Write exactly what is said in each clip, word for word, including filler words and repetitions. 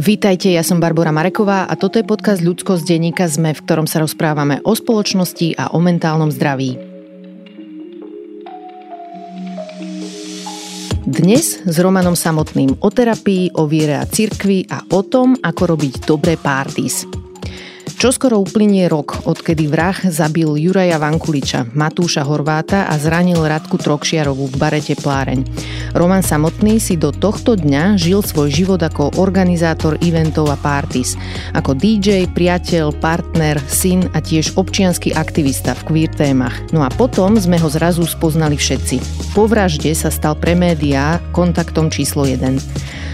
Vítajte, ja som Barbora Mareková a toto je podcast Ľudskosť denníka zet em é, v ktorom sa rozprávame o spoločnosti a o mentálnom zdraví. Dnes s Romanom Samotným o terapii, o viere a cirkvi a o tom, ako robiť dobré parties. Čoskoro uplynie rok, odkedy vrah zabil Juraja Vankuliča, Matúša Horváta a zranil Radku Trokšiarovú v bare Tepláreň. Roman Samotný si do tohto dňa žil svoj život ako organizátor eventov a parties, ako dý džej, priateľ, partner, syn a tiež občiansky aktivista v queer témach. No a potom sme ho zrazu spoznali všetci. Po vražde sa stal pre médiá kontaktom číslo jeden.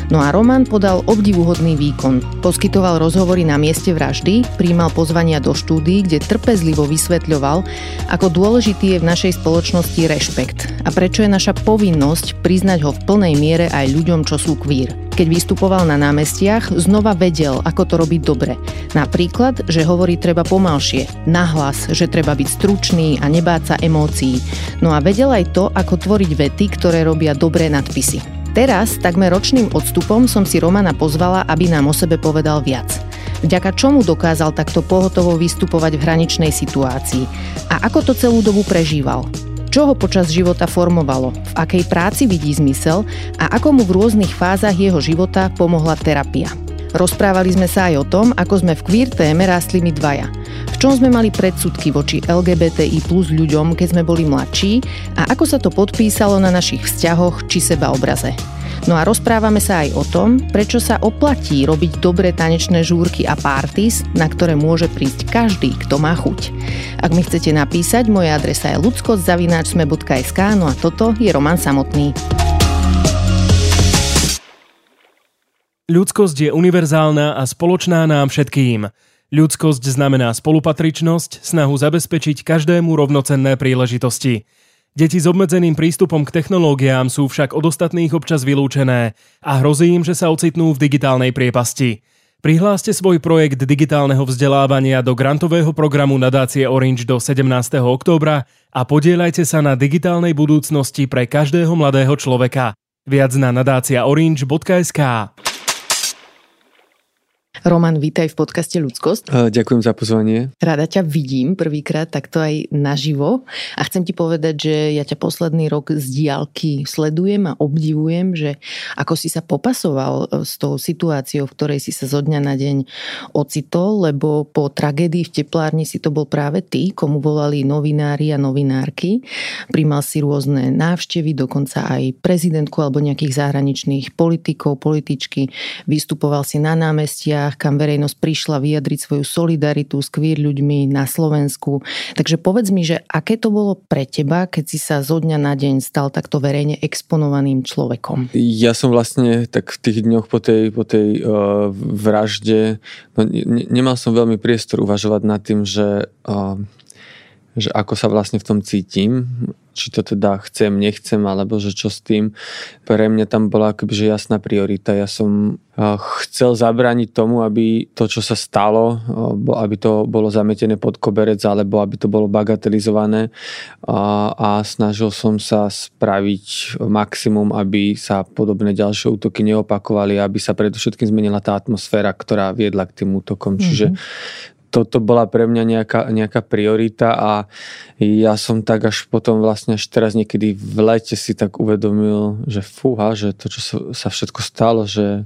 No a Roman podal obdivuhodný výkon. Poskytoval rozhovory na mieste vraždy, prijímal pozvania do štúdií, kde trpezlivo vysvetľoval, ako dôležitý je v našej spoločnosti rešpekt a prečo je naša povinnosť priznať ho v plnej miere aj ľuďom, čo sú queer. Keď vystupoval na námestiach, znova vedel, ako to robiť dobre. Napríklad, že hovorí treba pomalšie, nahlas, že treba byť stručný a nebáť sa emócií. No a vedel aj to, ako tvoriť vety, ktoré robia dobré nadpisy. Teraz, takmer ročným odstupom, som si Romana pozvala, aby nám o sebe povedal viac. Vďaka čomu dokázal takto pohotovo vystupovať v hraničnej situácii? A ako to celú dobu prežíval? Čo ho počas života formovalo, v akej práci vidí zmysel a ako mu v rôznych fázach jeho života pomohla terapia. Rozprávali sme sa aj o tom, ako sme v queer téme rástli my dvaja, v čom sme mali predsudky voči el gé bé té í plus ľuďom, keď sme boli mladší a ako sa to podpísalo na našich vzťahoch či sebaobraze. No a rozprávame sa aj o tom, prečo sa oplatí robiť dobré tanečné žúrky a parties, na ktoré môže prísť každý, kto má chuť. Ak mi chcete napísať, moja adresa je ľudskosť zavináč es em e bodka es ká, no a toto je Roman Samotný. Ľudskosť je univerzálna a spoločná nám všetkým. Ľudskosť znamená spolupatričnosť, snahu zabezpečiť každému rovnocenné príležitosti. Deti s obmedzeným prístupom k technológiám sú však od ostatných občas vylúčené a hrozí im, že sa ocitnú v digitálnej priepasti. Prihláste svoj projekt digitálneho vzdelávania do grantového programu Nadácie Orange do sedemnásteho októbra a podieľajte sa na digitálnej budúcnosti pre každého mladého človeka. Viac na nadácia orange bodka es ká. Roman, vítaj v podcaste Ľudskosť. Ďakujem za pozvanie. Rada ťa vidím prvýkrát takto aj naživo a chcem ti povedať, že ja ťa posledný rok z diaľky sledujem a obdivujem, že ako si sa popasoval s tou situáciou, v ktorej si sa zo dňa na deň ocitol, lebo po tragédii v Teplárni si to bol práve ty, komu volali novinári a novinárky. Prijímal si rôzne návštevy, dokonca aj prezidentku alebo nejakých zahraničných politikov, političky. Vystupoval si na námestiach, kam verejnosť prišla vyjadriť svoju solidaritu s queer ľuďmi na Slovensku. Takže povedz mi, že aké to bolo pre teba, keď si sa zo dňa na deň stal takto verejne exponovaným človekom? Ja som vlastne tak v tých dňoch po tej, po tej uh, vražde, no, ne, nemal som veľmi priestor uvažovať nad tým, že, uh, že ako sa vlastne v tom cítim, či to teda chcem, nechcem, alebo že čo s tým. Pre mňa tam bola akoby jasná priorita. Ja som chcel zabrániť tomu, aby to, čo sa stalo, aby to bolo zametené pod koberec, alebo aby to bolo bagatelizované. A, a snažil som sa spraviť maximum, aby sa podobné ďalšie útoky neopakovali, aby sa predovšetkým zmenila tá atmosféra, ktorá viedla k tým útokom. Mm-hmm. Čiže toto bola pre mňa nejaká, nejaká priorita a ja som tak až potom vlastne až teraz niekedy v lete si tak uvedomil, že fúha, že to, čo sa všetko stalo, že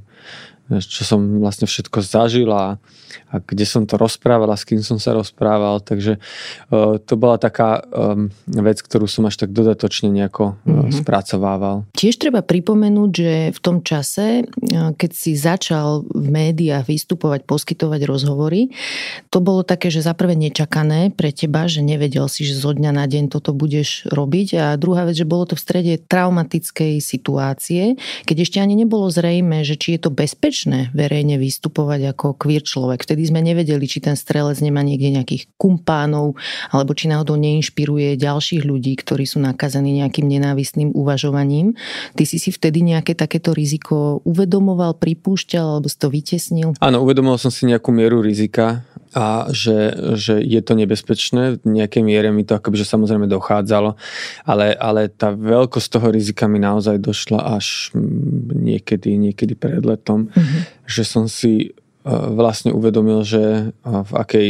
čo som vlastne všetko zažila a kde som to rozprával, s kým som sa rozprával, takže uh, to bola taká um, vec, ktorú som až tak dodatočne nejako mm-hmm. spracovával. Tiež treba pripomenúť, že v tom čase, keď si začal v médiách vystupovať, poskytovať rozhovory, to bolo také, že zaprvé nečakané pre teba, že nevedel si, že zo dňa na deň toto budeš robiť, a druhá vec, že bolo to v strede traumatickej situácie, keď ešte ani nebolo zrejme, že či je to bezpečné verejne vystupovať ako queer človek. Vtedy sme nevedeli, či ten strelec nemá niekde nejakých kumpánov, alebo či náhodou neinšpiruje ďalších ľudí, ktorí sú nakazení nejakým nenávistným uvažovaním. Ty si si vtedy nejaké takéto riziko uvedomoval, pripúšťal, alebo si to vytesnil? Áno, uvedomoval som si nejakú mieru rizika a že, že je to nebezpečné. V nejakej miere mi to akoby, že samozrejme dochádzalo, ale, ale tá veľkosť toho rizika mi naozaj došla až niekedy, niekedy pred letom. mm-hmm. že som si vlastne uvedomil, že v akej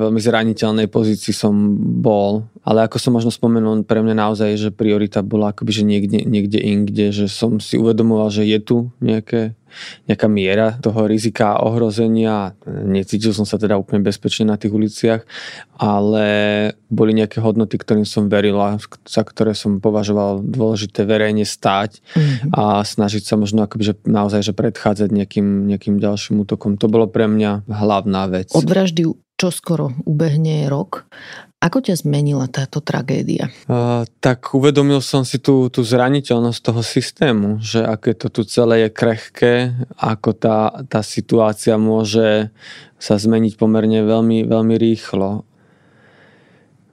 veľmi zraniteľnej pozícii som bol. Ale ako som možno spomenul, pre mňa naozaj, že priorita bola akoby, že niekde, niekde inde, že som si uvedomoval, že je tu nejaké, nejaká miera toho rizika a ohrozenia. Necítil som sa teda úplne bezpečne na tých uliciach, ale boli nejaké hodnoty, ktorým som verila, za ktoré som považoval dôležité verejne stáť mm-hmm. a snažiť sa možno akoby, že naozaj že predchádzať nejakým, nejakým ďalším útokom. To bolo pre mňa hlavná vec. Od vraždy čoskoro ubehne rok. Ako ťa zmenila táto tragédia? Uh, tak uvedomil som si tú, tú zraniteľnosť toho systému, že aké to tu celé je krehké, ako tá, tá situácia môže sa zmeniť pomerne veľmi, veľmi rýchlo.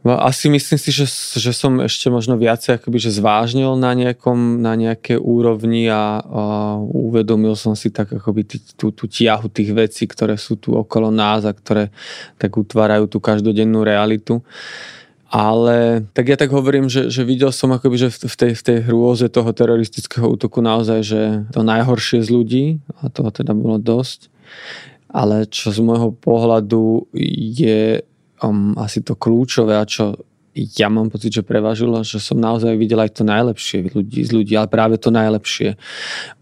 Asi myslím si, že, že som ešte možno viacej akoby, že zvážnil na nejakom, na nejaké úrovni a, a uvedomil som si tak akoby tý, tú, tú tiahu tých vecí, ktoré sú tu okolo nás a ktoré tak utvárajú tú každodennú realitu. Ale tak ja tak hovorím, že, že videl som akoby, že v tej, v tej hrôze toho teroristického útoku naozaj, že to najhoršie z ľudí, a toho teda bolo dosť, ale čo z môjho pohľadu je Um, asi to kľúčové, a čo ja mám pocit, že prevažilo, že som naozaj videl aj to najlepšie ľudí, z ľudí, ale práve to najlepšie.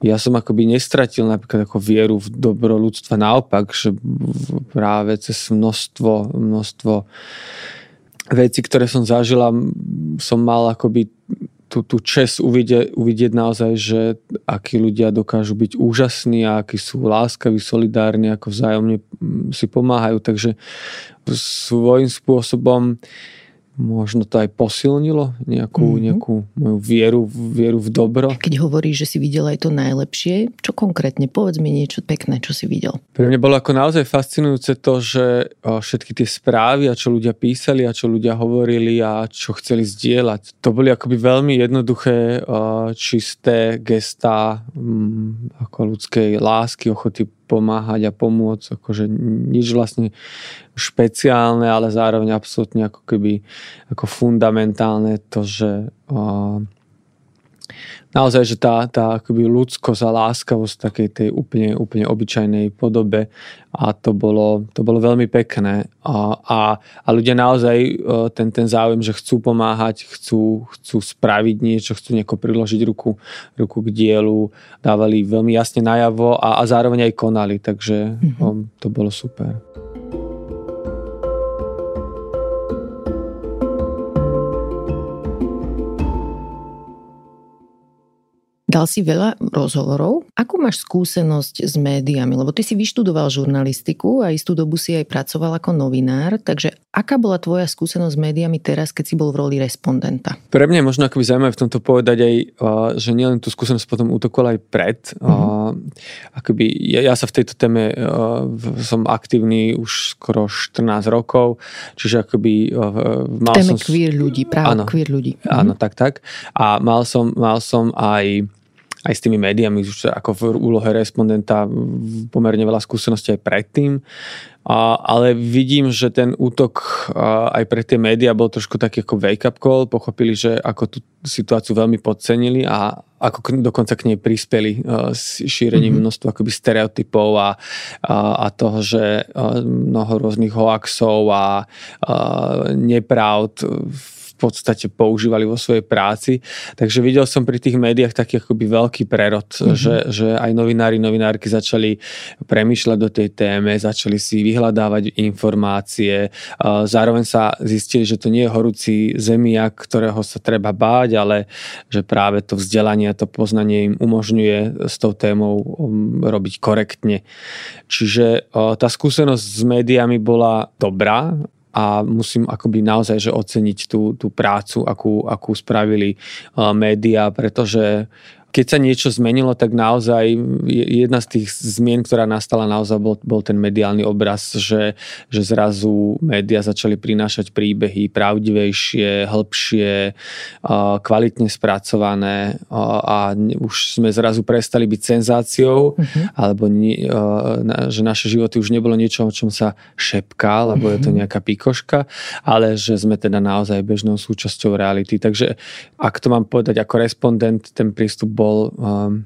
Ja som akoby nestratil napríklad ako vieru v dobro ľudstva, naopak, že práve cez množstvo, množstvo vecí, ktoré som zažila, som mal akoby tú, tú čest uvidieť, uvidieť naozaj, že akí ľudia dokážu byť úžasní a akí sú láskaví, solidárni, ako vzájomne si pomáhajú. Takže svojím spôsobom možno to aj posilnilo nejakú, mm-hmm. nejakú moju vieru, vieru v dobro. Keď hovoríš, že si videl aj to najlepšie, čo konkrétne? Povedz mi niečo pekné, čo si videl. Pre mňa bolo ako naozaj fascinujúce to, že všetky tie správy a čo ľudia písali a čo ľudia hovorili a čo chceli zdieľať. To boli akoby veľmi jednoduché, čisté gestá ako ľudskej lásky, ochoty pomáhať a pomôcť, akože nič vlastne špeciálne, ale zároveň absolútne ako keby ako fundamentálne to, že uh, naozaj, že tá, tá akoby ľudskosť a láskavosť takej tej úplne, úplne obyčajnej podobe, a to bolo, to bolo veľmi pekné a, a, a ľudia naozaj uh, ten, ten záujem, že chcú pomáhať, chcú, chcú spraviť niečo, chcú nejako priložiť ruku, ruku k dielu, dávali veľmi jasne najavo a, a zároveň aj konali, takže mm-hmm. um, to bolo super. Dal si veľa rozhovorov. Akú máš skúsenosť s médiami? Lebo ty si vyštudoval žurnalistiku a istú dobu si aj pracoval ako novinár. Takže aká bola tvoja skúsenosť s médiami teraz, keď si bol v roli respondenta? Pre mňa je možno akoby zaujímavé v tomto povedať aj, že nielen tú skúsenosť potom útoku, ale aj pred. Mm-hmm. Akoby ja, ja sa v tejto téme som aktívny už skoro štrnásť rokov. Čiže akoby mal v téme som... queer ľudí, práve áno, queer ľudí. Áno, mm-hmm. tak, tak. A mal som, mal som aj... aj s tými médiami, už ako v úlohe respondenta pomerne veľa skúseností aj predtým. A, ale vidím, že ten útok a, aj pre tie médiá bol trošku taký ako wake-up call. Pochopili, že ako tú situáciu veľmi podcenili a ako k, dokonca k nej prispeli a, s šírením mm-hmm. množstva akoby stereotypov a, a, a toho, že a, mnoho rôznych hoaxov a, a nepravd v podstate používali vo svojej práci. Takže videl som pri tých médiách taký akoby veľký prerod, mm-hmm. že, že aj novinári, novinárky začali premýšľať do tej téme, začali si vyhľadávať informácie. Zároveň sa zistili, že to nie je horúci zemiak, ktorého sa treba báť, ale že práve to vzdelanie a to poznanie im umožňuje s tou témou robiť korektne. Čiže tá skúsenosť s médiami bola dobrá, a musím akoby naozaj že oceniť tú, tú prácu, akú, akú spravili uh, médiá, pretože keď sa niečo zmenilo, tak naozaj jedna z tých zmien, ktorá nastala naozaj, bol, bol ten mediálny obraz, že, že zrazu médiá začali prinášať príbehy pravdivejšie, hĺbšie, kvalitne spracované a už sme zrazu prestali byť senzáciou, uh-huh. alebo nie, že naše životy už nebolo niečo, o čom sa šepká, lebo uh-huh. je to nejaká pikoška, ale že sme teda naozaj bežnou súčasťou reality. Takže ak to mám povedať ako respondent, ten prístup bol bol um,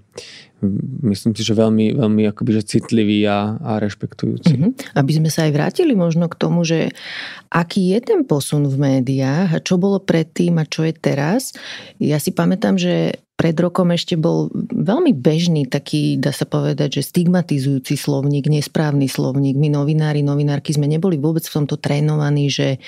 myslím si, že veľmi, veľmi akoby, že citlivý a, a rešpektujúci. Mm-hmm. Aby sme sa aj vrátili možno k tomu, že aký je ten posun v médiách a čo bolo predtým a čo je teraz. Ja si pamätám, že pred rokom ešte bol veľmi bežný taký, dá sa povedať, že stigmatizujúci slovník, nesprávny slovník. My novinári, novinárky sme neboli vôbec v tomto trénovaní, že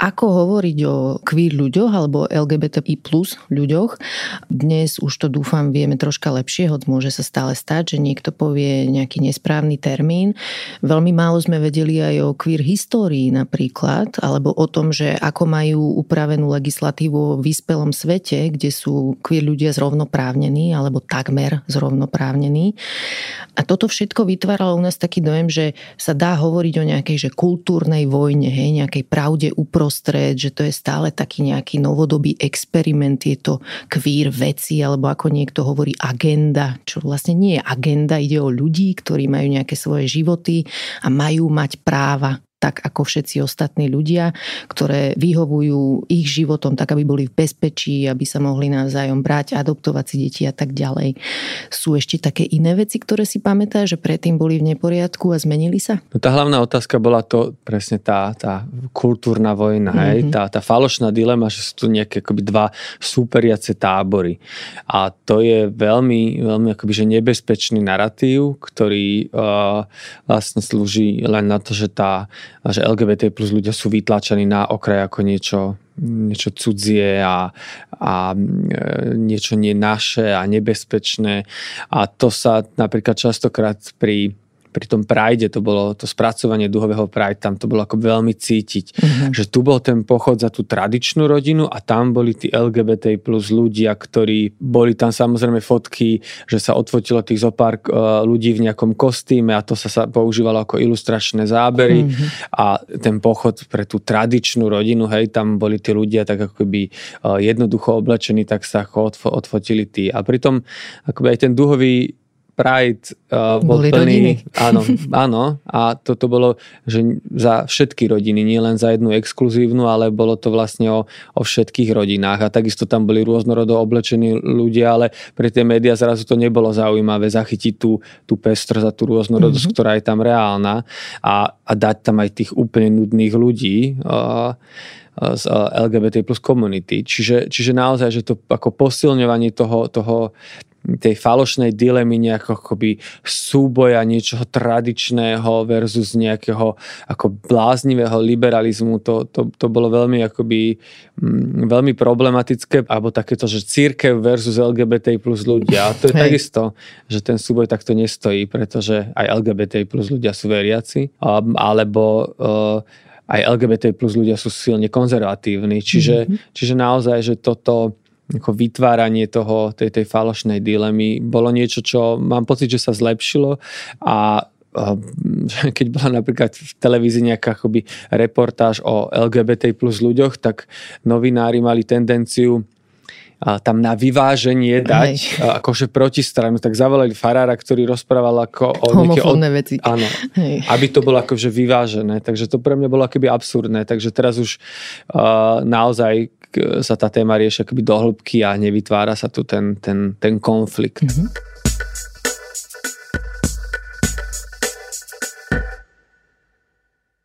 ako hovoriť o queer ľuďoch alebo el gé bé té í plus ľuďoch. Dnes už to dúfam vieme troška lepšie, hoď môže sa stále stať, že niekto povie nejaký nesprávny termín. Veľmi málo sme vedeli aj o queer histórii napríklad, alebo o tom, že ako majú upravenú legislatívu v vyspelom svete, kde sú queer ľudia zrovnoprávnení, alebo takmer zrovnoprávnení. A toto všetko vytváralo u nás taký dojem, že sa dá hovoriť o nejakej že kultúrnej vojne, hej, nejakej pravde uprostred, že to je stále taký nejaký novodobý experiment, je to queer veci, alebo ako niekto hovorí agenda, čo vlastne nie je agenda, ide o ľudí, ktorí majú nejaké svoje životy a majú mať práva tak ako všetci ostatní ľudia, ktoré vyhovujú ich životom tak, aby boli v bezpečí, aby sa mohli navzájom brať, adoptovať si deti a tak ďalej. Sú ešte také iné veci, ktoré si pamätá, že predtým boli v neporiadku a zmenili sa? No, tá hlavná otázka bola to presne tá, tá kultúrna vojna, mm-hmm. hej, tá, tá falošná dilema, že sú tu nejaké akoby dva súperiace tábory. A to je veľmi, veľmi akoby, že nebezpečný naratív, ktorý uh, vlastne slúži len na to, že tá a že el gé bé té plus ľudia sú vytlačení na okraj ako niečo, niečo cudzie a, a niečo nie naše a nebezpečné. A to sa napríklad častokrát pri pri tom Pride, to bolo to spracovanie Dúhového Pride, tam to bolo ako veľmi cítiť, mm-hmm. že tu bol ten pochod za tú tradičnú rodinu a tam boli tí el gé bé té plus ľudia, ktorí boli tam samozrejme fotky, že sa odfotilo tých zopár ľudí v nejakom kostýme a to sa, sa používalo ako ilustračné zábery mm-hmm. a ten pochod pre tú tradičnú rodinu, hej, tam boli tí ľudia tak akoby jednoducho oblečení, tak sa odf- odfotili tí. A pritom akoby aj ten Dúhový Pride uh, bol plný, áno, áno, a toto bolo, že za všetky rodiny, nie len za jednu exkluzívnu, ale bolo to vlastne o, o všetkých rodinách a takisto tam boli rôznorodo oblečení ľudia, ale pre tie médiá zrazu to nebolo zaujímavé zachytiť tú, tú pestrosť a tú rôznorodosť, mm-hmm. ktorá je tam reálna a, a dať tam aj tých úplne nudných ľudí uh, z el gé bé té plus komunity. Čiže, čiže naozaj, že to ako posilňovanie toho, toho tej falošnej dilemy nejakého akoby súboja niečoho tradičného versus nejakého ako bláznivého liberalizmu, to, to, to bolo veľmi akoby mm, veľmi problematické, alebo takéto, že cirkev versus el gé bé té plus ľudia. A to je Hej. takisto, že ten súboj takto nestojí, pretože aj el gé bé té plus ľudia sú veriaci, alebo uh, aj el gé bé té plus ľudia sú silne konzervatívni. Čiže, mm-hmm. čiže naozaj, že toto ako vytváranie toho, tej, tej falošnej dilemy bolo niečo, čo mám pocit, že sa zlepšilo a keď bola napríklad v televízii nejaká akoby reportáž o el gé bé té plus ľuďoch, tak novinári mali tendenciu tam na vyváženie dať Hej. akože protistranu, tak zavolali farára, ktorý rozprával ako o homofónne od... veci. Áno, Hej. aby to bolo akože vyvážené, takže to pre mňa bolo akoby absurdné, takže teraz už uh, naozaj sa tá téma rieši akoby do hĺbky a nevytvára sa tu ten, ten, ten konflikt. Mhm.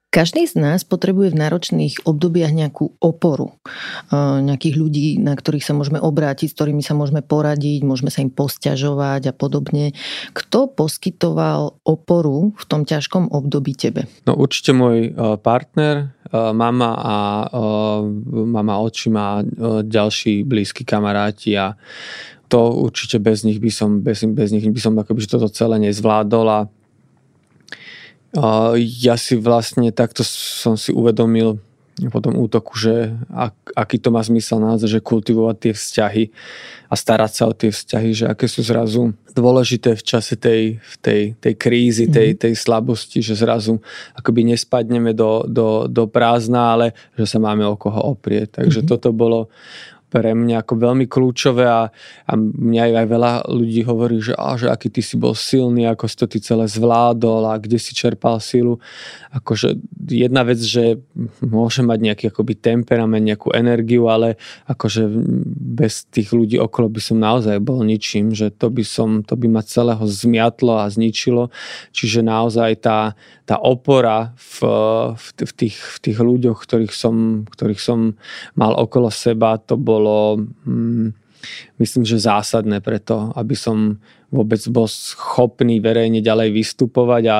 Každý z nás potrebuje v náročných obdobiach nejakú oporu. Nejakých ľudí, na ktorých sa môžeme obrátiť, s ktorými sa môžeme poradiť, môžeme sa im posťažovať a podobne. Kto poskytoval oporu v tom ťažkom období tebe? No určite môj partner, mama a mama, otčím a ďalší blízki kamaráti a to určite bez nich by som, bez, bez nich by som akoby toto celé nezvládol a ja si vlastne takto som si uvedomil po tom útoku, že ak, aký to má zmysel naozaj, že kultivovať tie vzťahy a starať sa o tie vzťahy, že aké sú zrazu dôležité v čase tej, tej, tej krízy, tej, tej slabosti, že zrazu akoby nespadneme do, do, do prázdna, ale že sa máme o koho oprieť. Takže mm-hmm. toto bolo pre mňa ako veľmi kľúčové a, a mňa aj veľa ľudí hovorí, že, á, že aký ty si bol silný, ako si to ty celé zvládol a kde si čerpal silu. Akože jedna vec, že môže mať nejaký akoby temperament, nejakú energiu, ale akože bez tých ľudí okolo by som naozaj bol ničím, že to by som, to by ma celého zmiatlo a zničilo. Čiže naozaj tá, tá opora v, v, tých, v tých ľuďoch, ktorých som, ktorých som mal okolo seba, to bol bolo, myslím, že zásadné preto, aby som vôbec bol schopný verejne ďalej vystupovať a,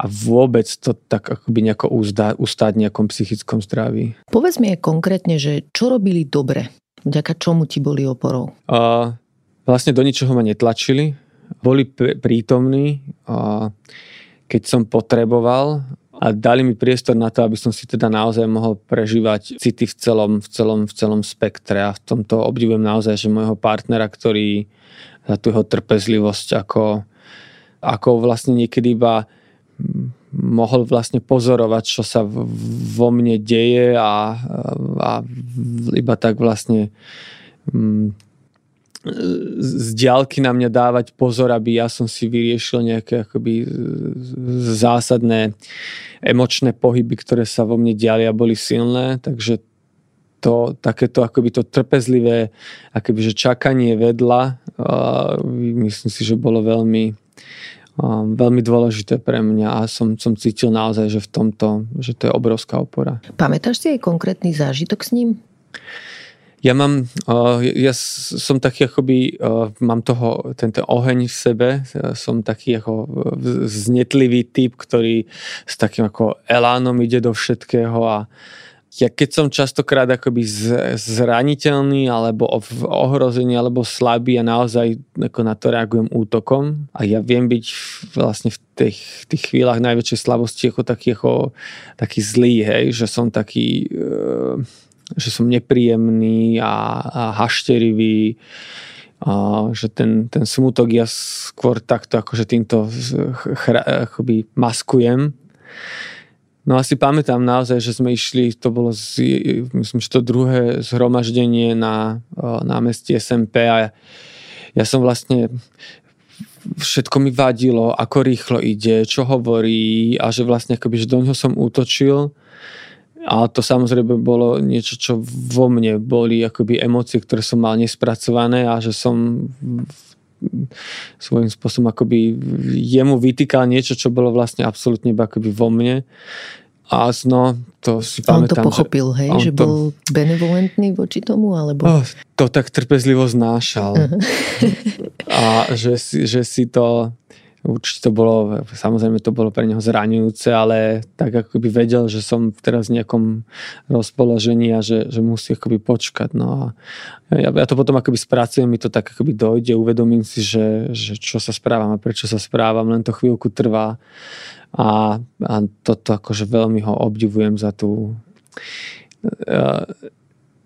a vôbec to tak akoby nejako ustáť v nejakom psychickom zdraví. Povedz mi konkrétne, že čo robili dobre? Vďaka čomu ti boli oporou? Uh, vlastne do ničoho ma netlačili. Boli prítomní, uh, keď som potreboval, a dali mi priestor na to, aby som si teda naozaj mohol prežívať city v celom, v celom, v celom spektre. A v tomto obdivujem naozaj, že môjho partnera, ktorý za tú jeho trpezlivosť, ako, ako vlastne niekedy iba mohol vlastne pozorovať, čo sa vo mne deje a, a iba tak vlastne mm, z diaľky na mňa dávať pozor, aby ja som si vyriešil nejaké akoby zásadné emočné pohyby, ktoré sa vo mne diali a boli silné, takže to takéto akoby to trpezlivé akoby, že čakanie vedľa uh, myslím si, že bolo veľmi uh, veľmi dôležité pre mňa a som, som cítil naozaj, že v tomto, že to je obrovská opora. Pamätáš si aj konkrétny zážitok s ním? Ja mám, ja som taký akoby, mám toho, tento oheň v sebe, som taký ako vznetlivý typ, ktorý s takým ako elánom ide do všetkého a ja keď som častokrát akoby zraniteľný alebo ohrozený alebo slabý a naozaj ako na to reagujem útokom a ja viem byť vlastne v tých, tých chvíľach najväčšej slabosti ako taký, ako, taký zlý, hej, že som taký... E- že som nepríjemný a, a hašterivý, a, že ten, ten smutok ja skôr takto akože týmto chra, akoby maskujem. No asi pamätám naozaj, že sme išli, to bolo z, myslím, že to druhé zhromaždenie na námestí es em pé a ja som vlastne všetko mi vadilo, ako rýchlo ide, čo hovorí a že vlastne akoby, že do ňoho som útočil. A to samozrejme bolo niečo, čo vo mne boli akoby emócie, ktoré som mal nespracované a že som svojím spôsobom akoby jemu vytýkal niečo, čo bolo vlastne absolútne iba akoby vo mne. A no, to si on pamätám. On to pochopil, že, hej? Že to... bol benevolentný voči tomu? Alebo... Oh, to tak trpezlivo znášal. Uh-huh. A že si, že si to... Určite to bolo, samozrejme to bolo pre neho zraňujúce, ale tak akoby vedel, že som teraz v nejakom rozpoložení a že, že musí akoby počkať. No a ja, ja to potom akoby spracujem, mi to tak akoby dojde, uvedomím si, že, že čo sa správam a prečo sa správam, len to chvíľku trvá a, a toto akože veľmi ho obdivujem za tú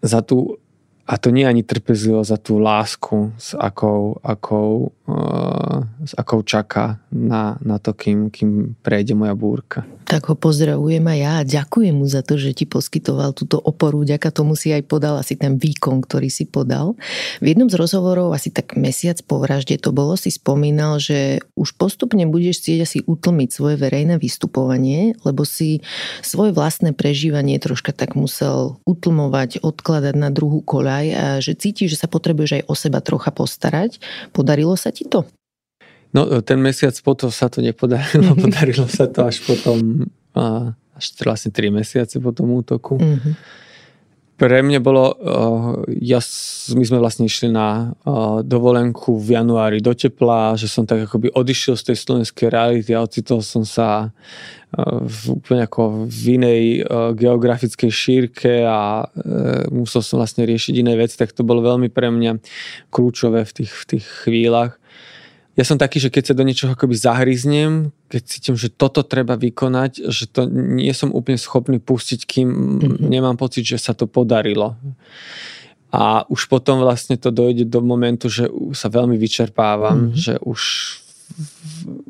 za tú a to nie ani trpezlivo, za tú lásku, s akou, akou, uh, s akou čaká na, na to, kým, kým prejde moja búrka. Tak ho pozdravujem aj ja a ďakujem mu za to, že ti poskytoval túto oporu. Ďaka tomu si aj podal asi ten výkon, ktorý si podal. V jednom z rozhovorov, asi tak mesiac po vražde to bolo, si spomínal, že už postupne budeš chcieť asi utlmiť svoje verejné vystupovanie, lebo si svoje vlastné prežívanie troška tak musel utlmovať, odkladať na druhú koľaj a že cítiš, že sa potrebuješ aj o seba trocha postarať. Podarilo sa ti to? No, ten mesiac potom sa to nepodarilo. Podarilo sa to až potom, až vlastne tri mesiace po tom útoku. Mm-hmm. Pre mňa bolo, ja, my sme vlastne išli na dovolenku v januári do tepla, že som tak akoby odišiel z tej slovenskej reality a ocitol som sa v úplne ako v inej geografickej šírke a musel som vlastne riešiť iné veci, tak to bolo veľmi pre mňa kľúčové v tých, v tých chvíľach. Ja som taký, že keď sa do niečoho akoby zahryznem, keď cítim, že toto treba vykonať, že to nie som úplne schopný pustiť, kým mm-hmm. nemám pocit, že sa to podarilo. A už potom vlastne to dojde do momentu, že sa veľmi vyčerpávam, mm-hmm. že už,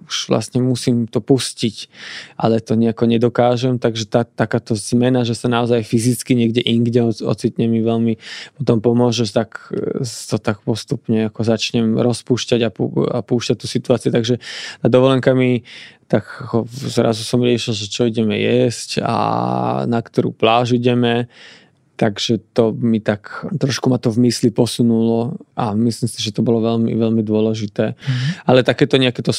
už už vlastne musím to pustiť, ale to nejako nedokážem, takže tá, takáto zmena, že sa naozaj fyzicky niekde inkde ocitne, mi veľmi potom pomôže, tak to tak postupne ako začnem rozpúšťať a, pú, a púšťať tú situáciu, takže na dovolenka mi tak zrazu som riešil, že čo ideme jesť a na ktorú pláž ideme. Takže to mi tak, trošku ma to v mysli posunulo a myslím si, že to bolo veľmi, veľmi dôležité. Mm-hmm. Ale takéto nejaké to,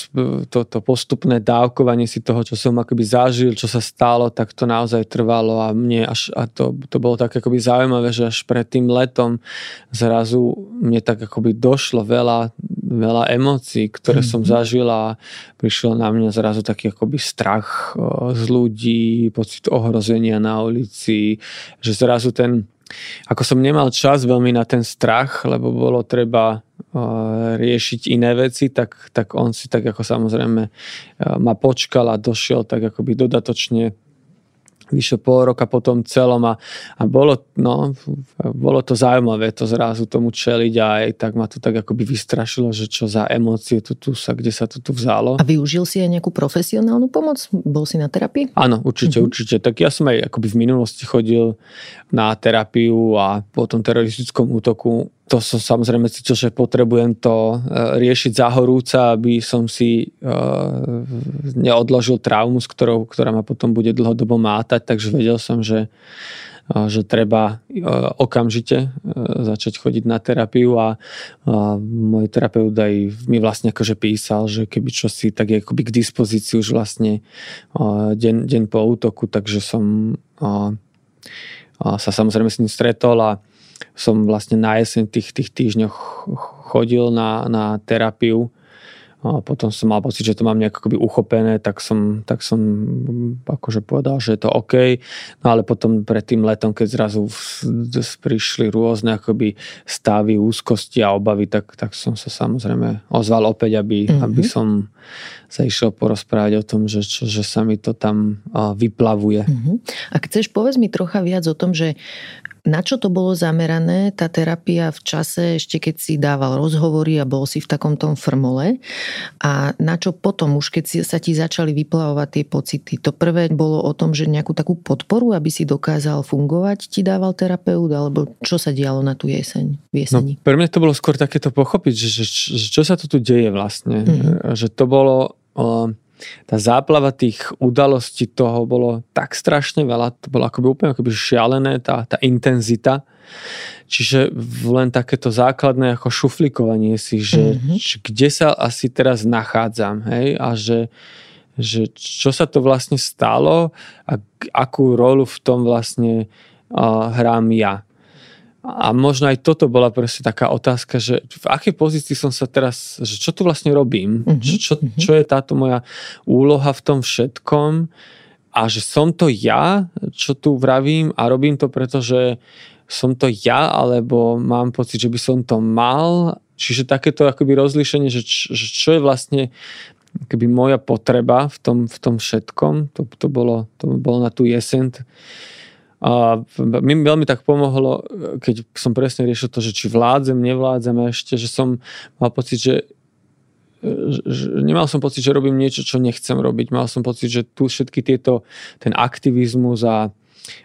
to, to postupné dávkovanie si toho, čo som akoby zažil, čo sa stalo, tak to naozaj trvalo a mne až, a to, to bolo tak akoby zaujímavé, že až pred tým letom zrazu mne tak akoby došlo veľa, veľa emócií, ktoré mm-hmm. som zažila. Prišiel na mňa zrazu taký akoby strach z ľudí, pocit ohrozenia na ulici, že zrazu ten Ten, ako som nemal čas veľmi na ten strach, lebo bolo treba uh, riešiť iné veci, tak, tak on si tak ako samozrejme uh, ma počkal a došiel tak akoby dodatočne vyše pol roka potom celom a, a bolo, no, bolo to zaujímavé to zrazu tomu čeliť a aj tak ma to tak akoby vystrašilo, že čo za emócie tu, tu sa, kde sa to tu vzalo. A využil si aj nejakú profesionálnu pomoc? Bol si na terapii? Áno, určite, mhm. určite. Tak ja som aj akoby v minulosti chodil na terapiu a po tom teroristickom útoku to som samozrejme cítil, že potrebujem to riešiť zahorúca, aby som si neodložil traumu, s ktorou, ktorá ma potom bude dlhodobo mátať, takže vedel som, že, že treba okamžite začať chodiť na terapiu a môj terapeut aj mi vlastne akože písal, že keby čo si, tak je akoby k dispozícii už vlastne deň, deň po útoku, takže som sa samozrejme s ním stretol a som vlastne na jeseň tých, tých týždňoch chodil na, na terapiu. A potom som mal pocit, že to mám nejak akoby uchopené, tak som, tak som akože povedal, že je to OK. No ale potom pred tým letom, keď zrazu prišli rôzne akoby stavy úzkosti a obavy, tak, tak som sa samozrejme ozval opäť, aby, mm-hmm. aby som sa išiel porozprávať o tom, že, čo, že sa mi to tam vyplavuje. Mm-hmm. A chceš, povedz mi trocha viac o tom, že na čo to bolo zamerané, tá terapia v čase, ešte keď si dával rozhovory a bol si v takom tom frmole a na čo potom už, keď si, sa ti začali vyplavovať tie pocity? To prvé bolo o tom, že nejakú takú podporu, aby si dokázal fungovať, ti dával terapeut, alebo čo sa dialo na tú jeseň? V jeseni? No, pre mňa to bolo skôr takéto pochopiť, že, že, že čo sa tu tu deje vlastne. Mm. Že to bolo... Uh... Tá záplava tých udalostí, toho bolo tak strašne veľa, to bolo akoby úplne akoby šialené, tá, tá intenzita. Čiže len takéto základné ako šuflikovanie si, že mm-hmm. či, kde sa asi teraz nachádzam, hej? A že, že čo sa to vlastne stalo a akú rolu v tom vlastne uh, hrám ja. A možno aj toto bola proste taká otázka, že v akej pozícii som sa teraz, že čo tu vlastne robím, uh-huh, čo, čo, čo je táto moja úloha v tom všetkom a že som to ja, čo tu vravím a robím to, pretože som to ja, alebo mám pocit, že by som to mal. Čiže takéto akoby rozlíšenie, že, že čo je vlastne akoby moja potreba v tom, v tom všetkom, to, to, bolo, to bolo na tú jeseň. A mi veľmi tak pomohlo, keď som presne riešil to, že či vládzem, nevládzem ešte, že som mal pocit, že, že nemal som pocit, že robím niečo, čo nechcem robiť. Mal som pocit, že tu všetky tieto, ten aktivizmus a,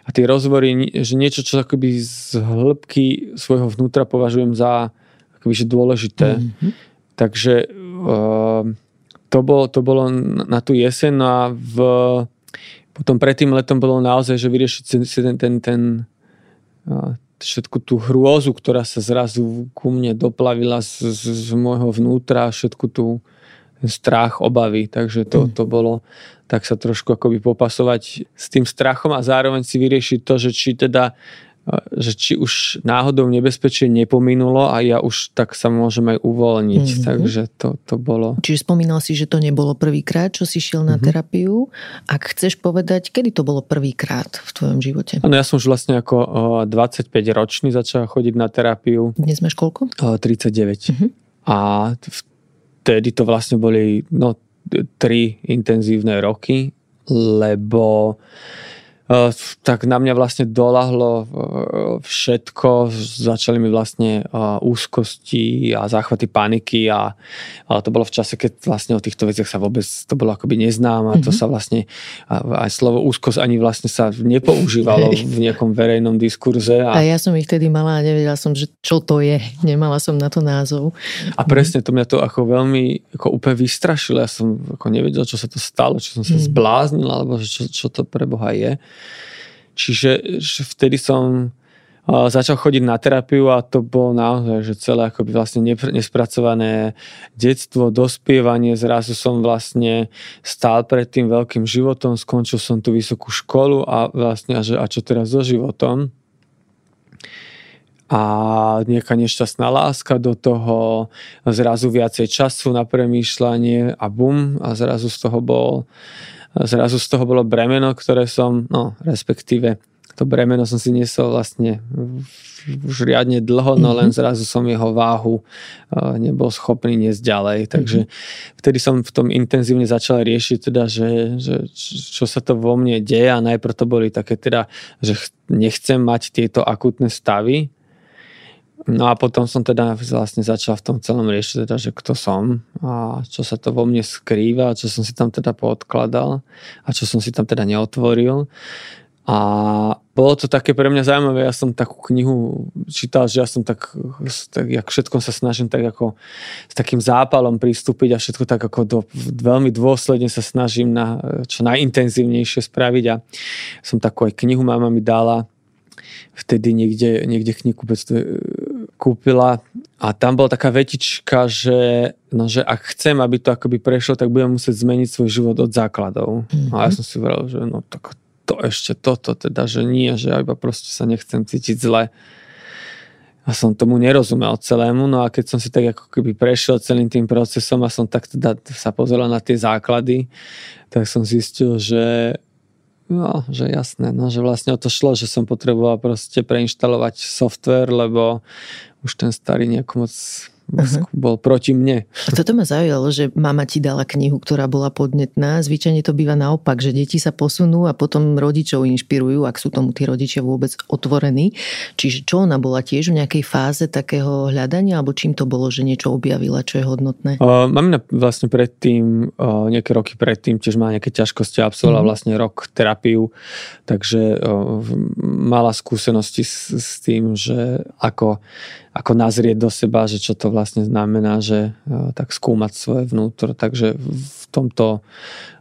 a tie rozvory, že niečo, čo akoby z hĺbky svojho vnútra považujem za akoby, že dôležité. Mm-hmm. Takže uh, to, bolo, to bolo na tú jeseň a v potom predtým letom bolo naozaj, že vyriešiť si ten, ten, ten všetku tú hrôzu, ktorá sa zrazu ku mne doplavila z, z, z môjho vnútra, všetku tú strach, obavy. Takže to, to bolo tak sa trošku akoby popasovať s tým strachom a zároveň si vyriešiť to, že či teda že či už náhodou nebezpečie nepominulo a ja už tak sa môžem aj uvoľniť. Mm-hmm. Takže to, to bolo... Čiže spomínal si, že to nebolo prvýkrát, čo si šiel na mm-hmm. terapiu. Ak chceš povedať, kedy to bolo prvýkrát v tvojom živote? Áno, ja som už vlastne ako dvadsaťpäť ročný začal chodiť na terapiu. Dnes máš koľko? tridsaťdeväť. Mm-hmm. A vtedy to vlastne boli no, tri intenzívne roky, lebo Uh, tak na mňa vlastne doľahlo uh, všetko, začali mi vlastne uh, úzkosti a záchvaty paniky a, a to bolo v čase, keď vlastne o týchto veciach sa vôbec, to bolo akoby neznáme, mm-hmm. to sa vlastne, aj slovo úzkosť ani vlastne sa nepoužívalo v nejakom verejnom diskurze. A, a ja som ich tedy mala a nevedela som, že čo to je, nemala som na to názov. A presne, to mňa to ako veľmi ako úplne vystrašilo, ja som ako nevedela, čo sa to stalo, čo som sa mm. zbláznila, alebo čo, čo to pre Boha je. Čiže vtedy som uh, začal chodiť na terapiu a to bolo naozaj, že celé akoby vlastne nepr- nespracované detstvo, dospievanie, zrazu som vlastne stál pred tým veľkým životom, skončil som tú vysokú školu a vlastne, a, že, a čo teraz so životom? A nejaká nešťastná láska do toho, zrazu viacej času na premýšľanie a bum, a zrazu z toho bol Zrazu z toho bolo bremeno, ktoré som, no respektíve, to bremeno som si nesol vlastne už riadne dlho, no len zrazu som jeho váhu nebol schopný niesť ďalej. Takže vtedy som v tom intenzívne začal riešiť teda, že, že čo sa to vo mne deje a najprv to boli také teda, že nechcem mať tieto akútne stavy. No a potom som teda vlastne začal v tom celom riešiť, teda, že kto som a čo sa to vo mne skrýva, čo som si tam teda poodkladal a čo som si tam teda neotvoril. A bolo to také pre mňa zaujímavé, ja som takú knihu čítal, že ja som tak, tak jak všetkom sa snažím tak ako s takým zápalom pristúpiť a všetko tak ako do, veľmi dôsledne sa snažím na čo najintenzívnejšie spraviť a som takú aj knihu mama mi dala, vtedy niekde, niekde knihkupectve kúpila a tam bola taká vetička, že, no, že ak chcem, aby to akoby prešlo, tak budem musieť zmeniť svoj život od základov. Mm-hmm. A ja som si vral, že no tak to ešte toto, teda, že nie, že ja iba proste sa nechcem cítiť zle. A som tomu nerozumel celému, no a keď som si tak ako keby prešiel celým tým procesom a som tak teda sa pozeral na tie základy, tak som zistil, že no, že jasné, no, že vlastne o to šlo, že som potreboval proste preinštalovať software, lebo už ten starý nejako moc uh-huh. bol proti mne. A toto ma zaujalo, že mama ti dala knihu, ktorá bola podnetná. Zvyčajne to býva naopak, že deti sa posunú a potom rodičov inšpirujú, ak sú tomu tí rodičia vôbec otvorení. Čiže čo ona bola tiež v nejakej fáze takého hľadania, alebo čím to bolo, že niečo objavila, čo je hodnotné? Uh, Mamina vlastne predtým, uh, nejaké roky predtým, tiež mala nejaké ťažkosti, absolvovala uh-huh. vlastne rok terapiu, takže uh, mala skúsenosti s, s tým, že ako ako nazrieť do seba, že čo to vlastne znamená, že tak skúmať svoje vnútro. Takže v tomto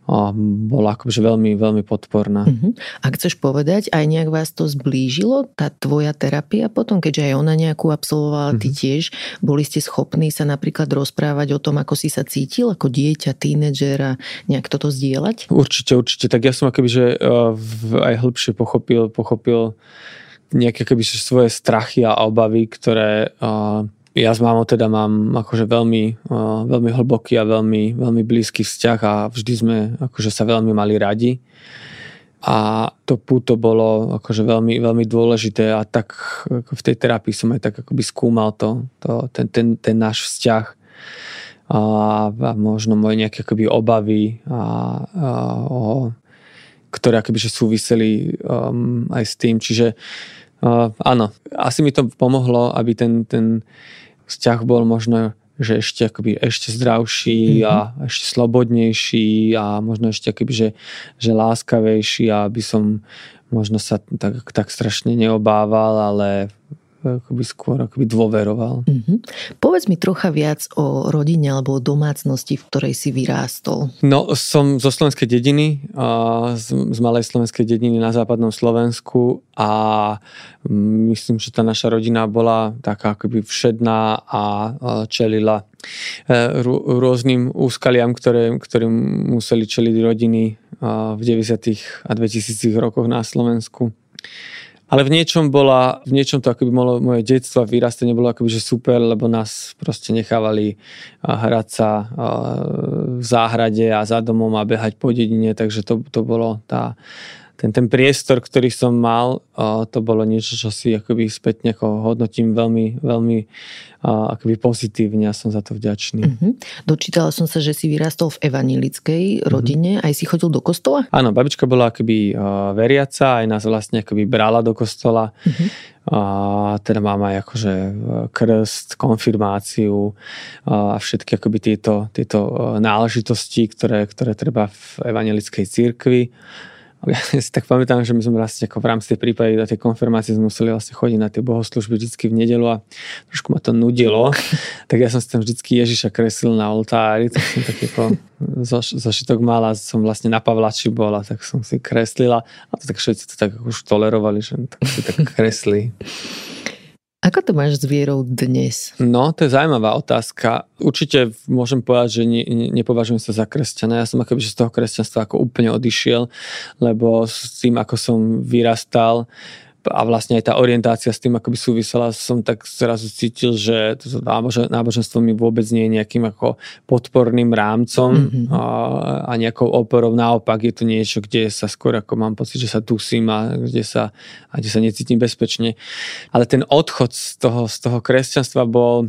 o, bola akože veľmi, veľmi podporná. Uh-huh. A chceš povedať, aj nejak vás to zblížilo, tá tvoja terapia potom, keďže aj ona nejakú absolvovala, uh-huh. ty tiež, boli ste schopní sa napríklad rozprávať o tom, ako si sa cítil ako dieťa, tínedžer a nejak toto zdieľať? Určite, určite. Tak ja som akoby, že aj hĺbšie pochopil, pochopil nejaké keby svoje strachy a obavy, ktoré uh, ja s mamou teda mám akože veľmi, uh, veľmi hlboký a veľmi, veľmi blízky vzťah a vždy sme akože sa veľmi mali radi. A to puto bolo akože veľmi, veľmi dôležité a tak ako v tej terapii som aj tak akoby skúmal to, to, ten, ten, ten náš vzťah a, a možno moje nejaké akoby obavy a, a o ktoré akobyže súviseli um, aj s tým. Čiže uh, áno, asi mi to pomohlo, aby ten, ten vzťah bol možno, že ešte akoby ešte zdravší mm-hmm. a ešte slobodnejší a možno ešte akobyže že láskavejší a aby som možno sa tak, tak strašne neobával, ale akoby skôr akoby dôveroval. Mm-hmm. Povedz mi trocha viac o rodine alebo o domácnosti, v ktorej si vyrástol. No, som zo slovenskej dediny, z, z malej slovenskej dediny na západnom Slovensku a myslím, že tá naša rodina bola taká akoby všedná a čelila rôznym úskaliam, ktoré, ktorým museli čeliť rodiny v deväťdesiatych a dvetisícich rokoch na Slovensku. Ale v niečom bola, v niečom to akoby bolo moje detstvo a vyrastenie bolo akoby že super, lebo nás proste nechávali hrať sa v záhrade a za domom a behať po dedine, takže to, to bolo tá, ten, ten priestor, ktorý som mal, uh, to bolo niečo, čo si akoby späť hodnotím veľmi, veľmi uh, akoby pozitívne a som za to vďačný. Uh-huh. Dočítala som sa, že si vyrastol v evanjelickej rodine, uh-huh. Aj si chodil do kostola? Áno, babička bola akoby uh, veriaca, aj nás vlastne akoby brala do kostola. Uh-huh. Uh, teda mám aj akože krst, konfirmáciu uh, a všetky akoby tieto, tieto uh, náležitosti, ktoré, ktoré treba v evanjelickej cirkvi. Ja si tak pamätám, že my sme vlastne ako v rámci tej prípady na tej konfirmácie sme museli vlastne chodiť na tie bohoslužby vždycky v nedelu a trošku ma to nudilo. Tak ja som si tam vždycky Ježiša kreslil na oltári, tak som tak ako zašitok mal a som vlastne na Pavlači bol a tak som si kreslila a to tak všetci to tak už tolerovali, že tak si tak kreslí. Ako to máš s vierou dnes? No, to je zaujímavá otázka. Určite môžem povedať, že ne, ne, nepovažujem sa za kresťana. Ja som akoby z toho kresťanstva ako úplne odišiel, lebo s tým, ako som vyrastal a vlastne aj tá orientácia s tým akoby súvisela, som tak zrazu cítil, že toto náboženstvo mi vôbec nie je nejakým ako podporným rámcom, mm-hmm. a, a nejakou oporou. Naopak je to niečo, kde sa skôr ako mám pocit, že sa dusím a kde sa, a kde sa necítim bezpečne. Ale ten odchod z toho, z toho kresťanstva bol...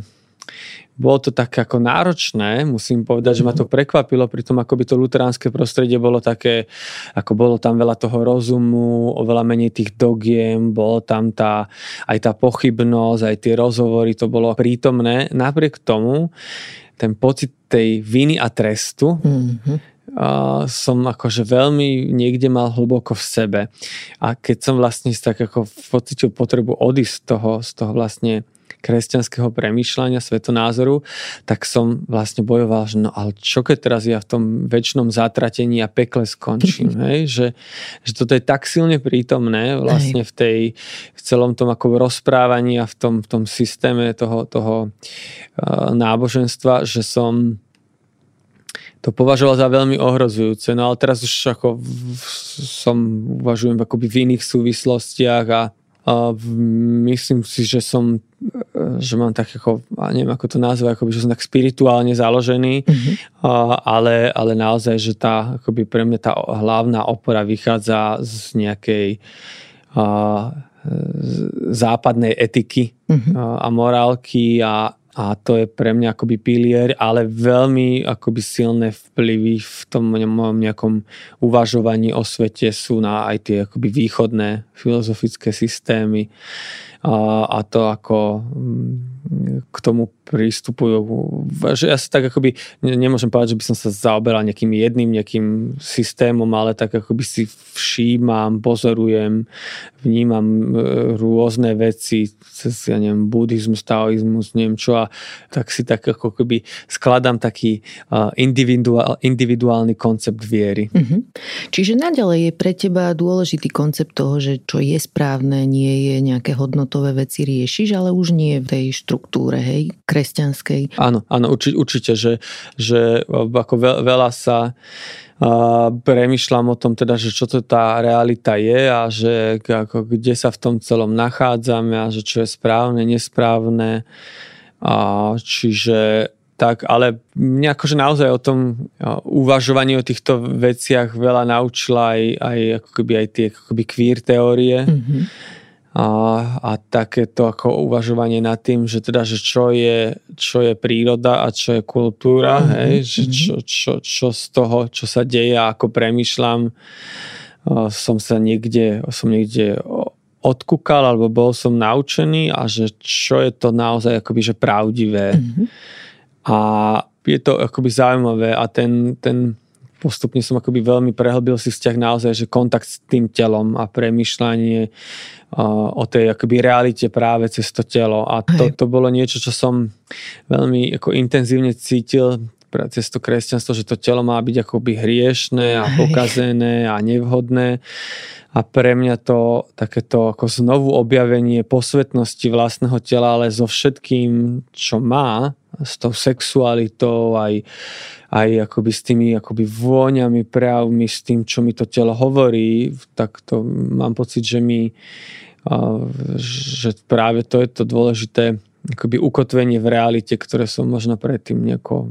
Bolo to tak ako náročné, musím povedať, že ma to prekvapilo, pri tom ako by to luteránske prostredie bolo také, ako bolo tam veľa toho rozumu, oveľa menej tých dogiem, bolo tam tá, aj tá pochybnosť, aj tie rozhovory, to bolo prítomné. Napriek tomu, ten pocit tej viny a trestu, mm-hmm. Uh, som akože veľmi niekde mal hlboko v sebe. A keď som vlastne tak ako pocítil potrebu odísť z toho, z toho vlastne kresťanského premýšľania, svetonázoru, tak som vlastne bojoval, že no ale čo keď teraz ja v tom večnom zatratení a pekle skončím, hej? Že, že toto je tak silne prítomné vlastne v tej, v celom tom ako rozprávaní a v tom, v tom systéme toho, toho uh, náboženstva, že som to považoval za veľmi ohrozujúce. No ale teraz už ako som uvažujem akoby v iných súvislostiach a, a myslím si, že som že mám tak ako, neviem ako to nazvať, akoby, že som tak spirituálne založený, mm-hmm. a, ale, ale naozaj, že tá, akoby pre mňa tá hlavná opora vychádza z nejakej a, západnej etiky, mm-hmm. a, a morálky a A to je pre mňa akoby pilier, ale veľmi akoby silné vplyvy v tom mojom nejakom uvažovaní o svete sú na aj tie akoby východné filozofické systémy a, a to ako k tomu prístupujú. Ja sa tak akoby, nemôžem povedať, že by som sa zaoberal nejakým jedným nejakým systémom, ale tak akoby si všímam, pozorujem, vnímam rôzne veci, cez, ja neviem, buddhizmus, taoizmus, neviem čo, a tak si tak ako keby skladám taký individuál, individuálny koncept viery. Mm-hmm. Čiže naďalej je pre teba dôležitý koncept toho, že čo je správne, nie je nejaké hodnotové veci riešiš, ale už nie v tej štruktúre, hej, kresťanskej. Áno, áno, urči, určite, že, že ako veľa sa Uh, premýšľam o tom teda, že čo to tá realita je a že ako, kde sa v tom celom nachádzame a že čo je správne, nesprávne. Uh, čiže tak, ale mňa akože naozaj o tom uh, uvažovaní o týchto veciach veľa naučila aj, aj, ako keby, aj tie ako keby queer teórie. Mm-hmm. A, a takéto ako uvažovanie nad tým, že teda, že čo je, čo je príroda a čo je kultúra, mm-hmm. hej, že čo, čo, čo z toho, čo sa deje a ako premýšľam, som sa niekde, som niekde odkúkal, alebo bol som naučený a že čo je to naozaj akoby, že pravdivé. Mm-hmm. A je to akoby zaujímavé a ten, ten postupne som akoby veľmi prehlbil si vzťah naozaj, že kontakt s tým telom a premýšľanie uh, o tej akoby realite práve cez to telo. A to, to bolo niečo, čo som veľmi ako intenzívne cítil cez to kresťanstvo, že to telo má byť akoby hriešné a pokazené a nevhodné. A pre mňa to takéto ako znovu objavenie posvetnosti vlastného tela, ale so všetkým, čo má, s tou sexualitou, aj, aj akoby s tými akoby vôňami, prejavmi, s tým, čo mi to telo hovorí, tak to mám pocit, že mi že práve to je to dôležité akoby ukotvenie v realite, ktoré som možno predtým nejako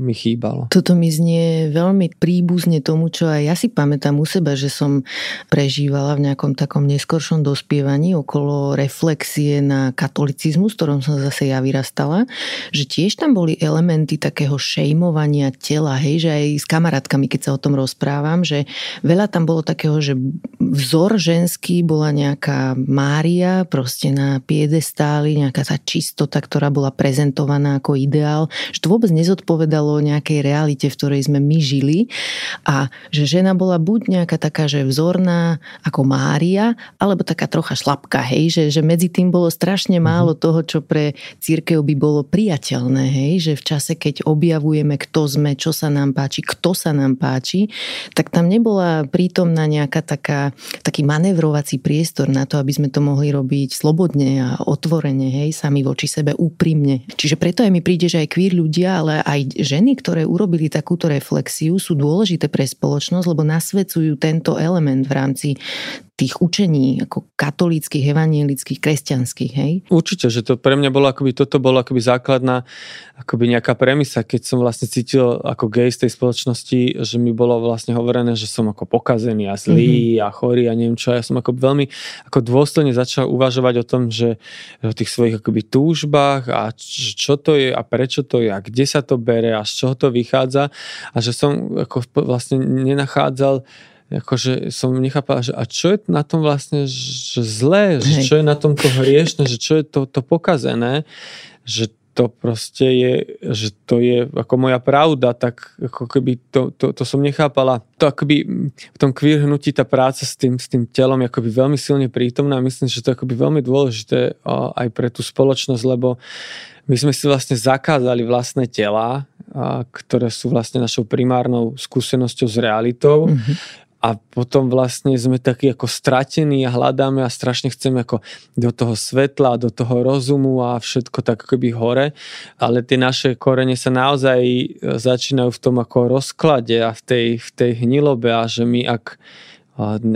mi mi chýbalo. Toto mi znie veľmi príbuzne tomu, čo aj ja si pamätám u seba, že som prežívala v nejakom takom neskoršom dospievaní okolo reflexie na katolicizmus, ktorom som zase ja vyrastala, že tiež tam boli elementy takého šejmovania tela, hej, že aj s kamarátkami, keď sa o tom rozprávam, že veľa tam bolo takého, že vzor ženský bola nejaká Mária, proste na piedestáli, nejaká tá čistota, ktorá bola prezentovaná ako ideál, že to vôbec nezodpovedalo nejakej realite, v ktorej sme my žili, a že žena bola buď nejaká taká, že vzorná ako Mária, alebo taká trocha šlapka, hej, že, že medzi tým bolo strašne málo toho, čo pre cirkev by bolo priateľné, hej, že v čase, keď objavujeme, kto sme, čo sa nám páči, kto sa nám páči, tak tam nebola prítomná nejaká taká, taký manevrovací priestor na to, aby sme to mohli robiť slobodne a otvorene, hej, sami voči sebe úprimne. Čiže preto aj mi príde, že aj queer ľudia, ale aj ženy, ktoré urobili takúto reflexiu, sú dôležité pre spoločnosť, lebo nasvedcujú tento element v rámci tých učení ako katolíckych, evanielických, kresťanských, hej? Určite, že to pre mňa bolo akoby, toto bolo akoby základná akoby nejaká premisa, keď som vlastne cítil ako gej z tej spoločnosti, že mi bolo vlastne hovorené, že som ako pokazený a zlý mm-hmm. a chorý a neviem čo. Ja som ako veľmi ako dôstojne začal uvažovať o tom, že o tých svojich akoby túžbách a čo to je a prečo to je a kde sa to bere a z čoho to vychádza, a že som ako vlastne nenachádzal, akože som nechápala, že a čo je na tom vlastne že zlé, že čo je na tom to hriešne, že čo je to, to pokazené, že to proste je, že to je ako moja pravda, tak ako keby to, to, to som nechápala. To akoby v tom queer hnutí tá práca s tým, s tým telom je akoby veľmi silne prítomná a myslím, že to je akoby veľmi dôležité aj pre tú spoločnosť, lebo my sme si vlastne zakázali vlastné telá, ktoré sú vlastne našou primárnou skúsenosťou s realitou. Mm-hmm. A potom vlastne sme takí ako stratení a hľadáme a strašne chceme ako do toho svetla, do toho rozumu a všetko tak akoby hore. Ale tie naše korene sa naozaj začínajú v tom ako rozklade a v tej, v tej hnilobe, a že my ak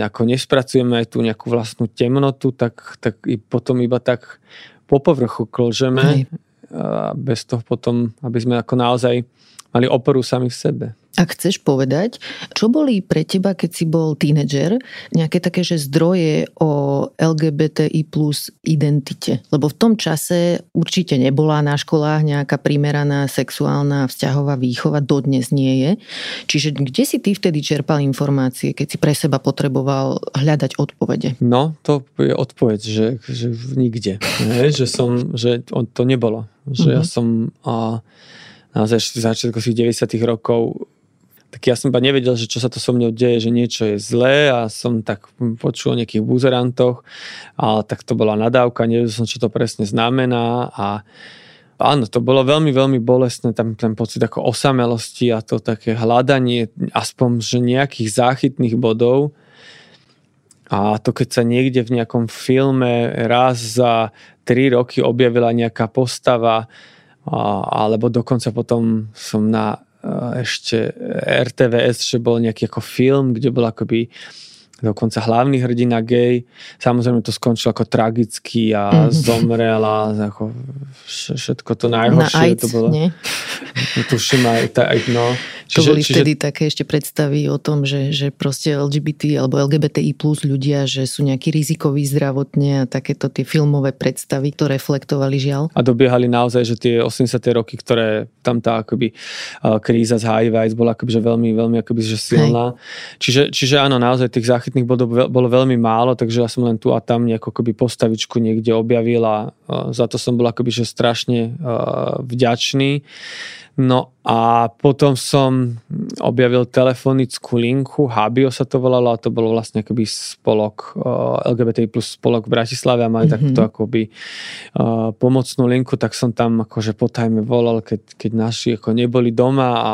ako nespracujeme aj tú nejakú vlastnú temnotu, tak, tak i potom iba tak po povrchu klžeme. A bez toho potom, aby sme ako naozaj mali oporu sami v sebe. Ak chceš povedať, čo boli pre teba, keď si bol tínedžer, nejaké také, že zdroje o el gé bé té í plus identite? Lebo v tom čase určite nebola na školách nejaká primeraná sexuálna vzťahová výchova, dodnes nie je. Čiže kde si ty vtedy čerpal informácie, keď si pre seba potreboval hľadať odpovede? No, to je odpoveď, že, že nikde. Ne? Že som, že to nebolo. Že uh-huh. ja som a, naozaj v začiatku deväťdesiatych rokov tak ja som iba nevedel, že čo sa to so mnou deje, že niečo je zlé, a som tak počul o nejakých buzerantoch, a tak to bola nadávka, nevedel som, čo to presne znamená, a áno, to bolo veľmi, veľmi bolestné, tam ten pocit ako osamelosti a to také hľadanie aspoň že nejakých záchytných bodov. A to keď sa niekde v nejakom filme raz za tri roky objavila nejaká postava, alebo dokonca potom som na ešte er té vé es, že bol nejaký ako film, kde bol akoby dokonca hlavný hrdina gej. Samozrejme to skončilo ako tragicky a mm. zomrela ako všetko to najhoršie. Na AIDS, to bolo, nie? Tuším aj, aj no. Čiže, to boli čiže... vtedy také ešte predstavy o tom, že, že proste el gé bé té alebo el gé bé té í plus ľudia, že sú nejakí rizikoví zdravotne, a takéto tie filmové predstavy, to reflektovali, žiaľ. A dobiehali naozaj, že tie osemdesiate roky, ktoré tam tá akoby kríza z há í vé bola akoby že veľmi, veľmi akoby že silná. Čiže, čiže áno, naozaj tých záchytných chytných bodov bolo veľmi málo, takže ja som len tu a tam nejakú akoby postavičku niekde objavil, a za to som bol akoby že strašne vďačný. No a potom som objavil telefonickú linku, Habio sa to volalo, a to bolo vlastne akoby spolok el gé bé té í plus spolok v Bratislave, a mali mm-hmm. takúto akoby pomocnú linku, tak som tam akože potajme volal, keď, keď naši ako neboli doma, a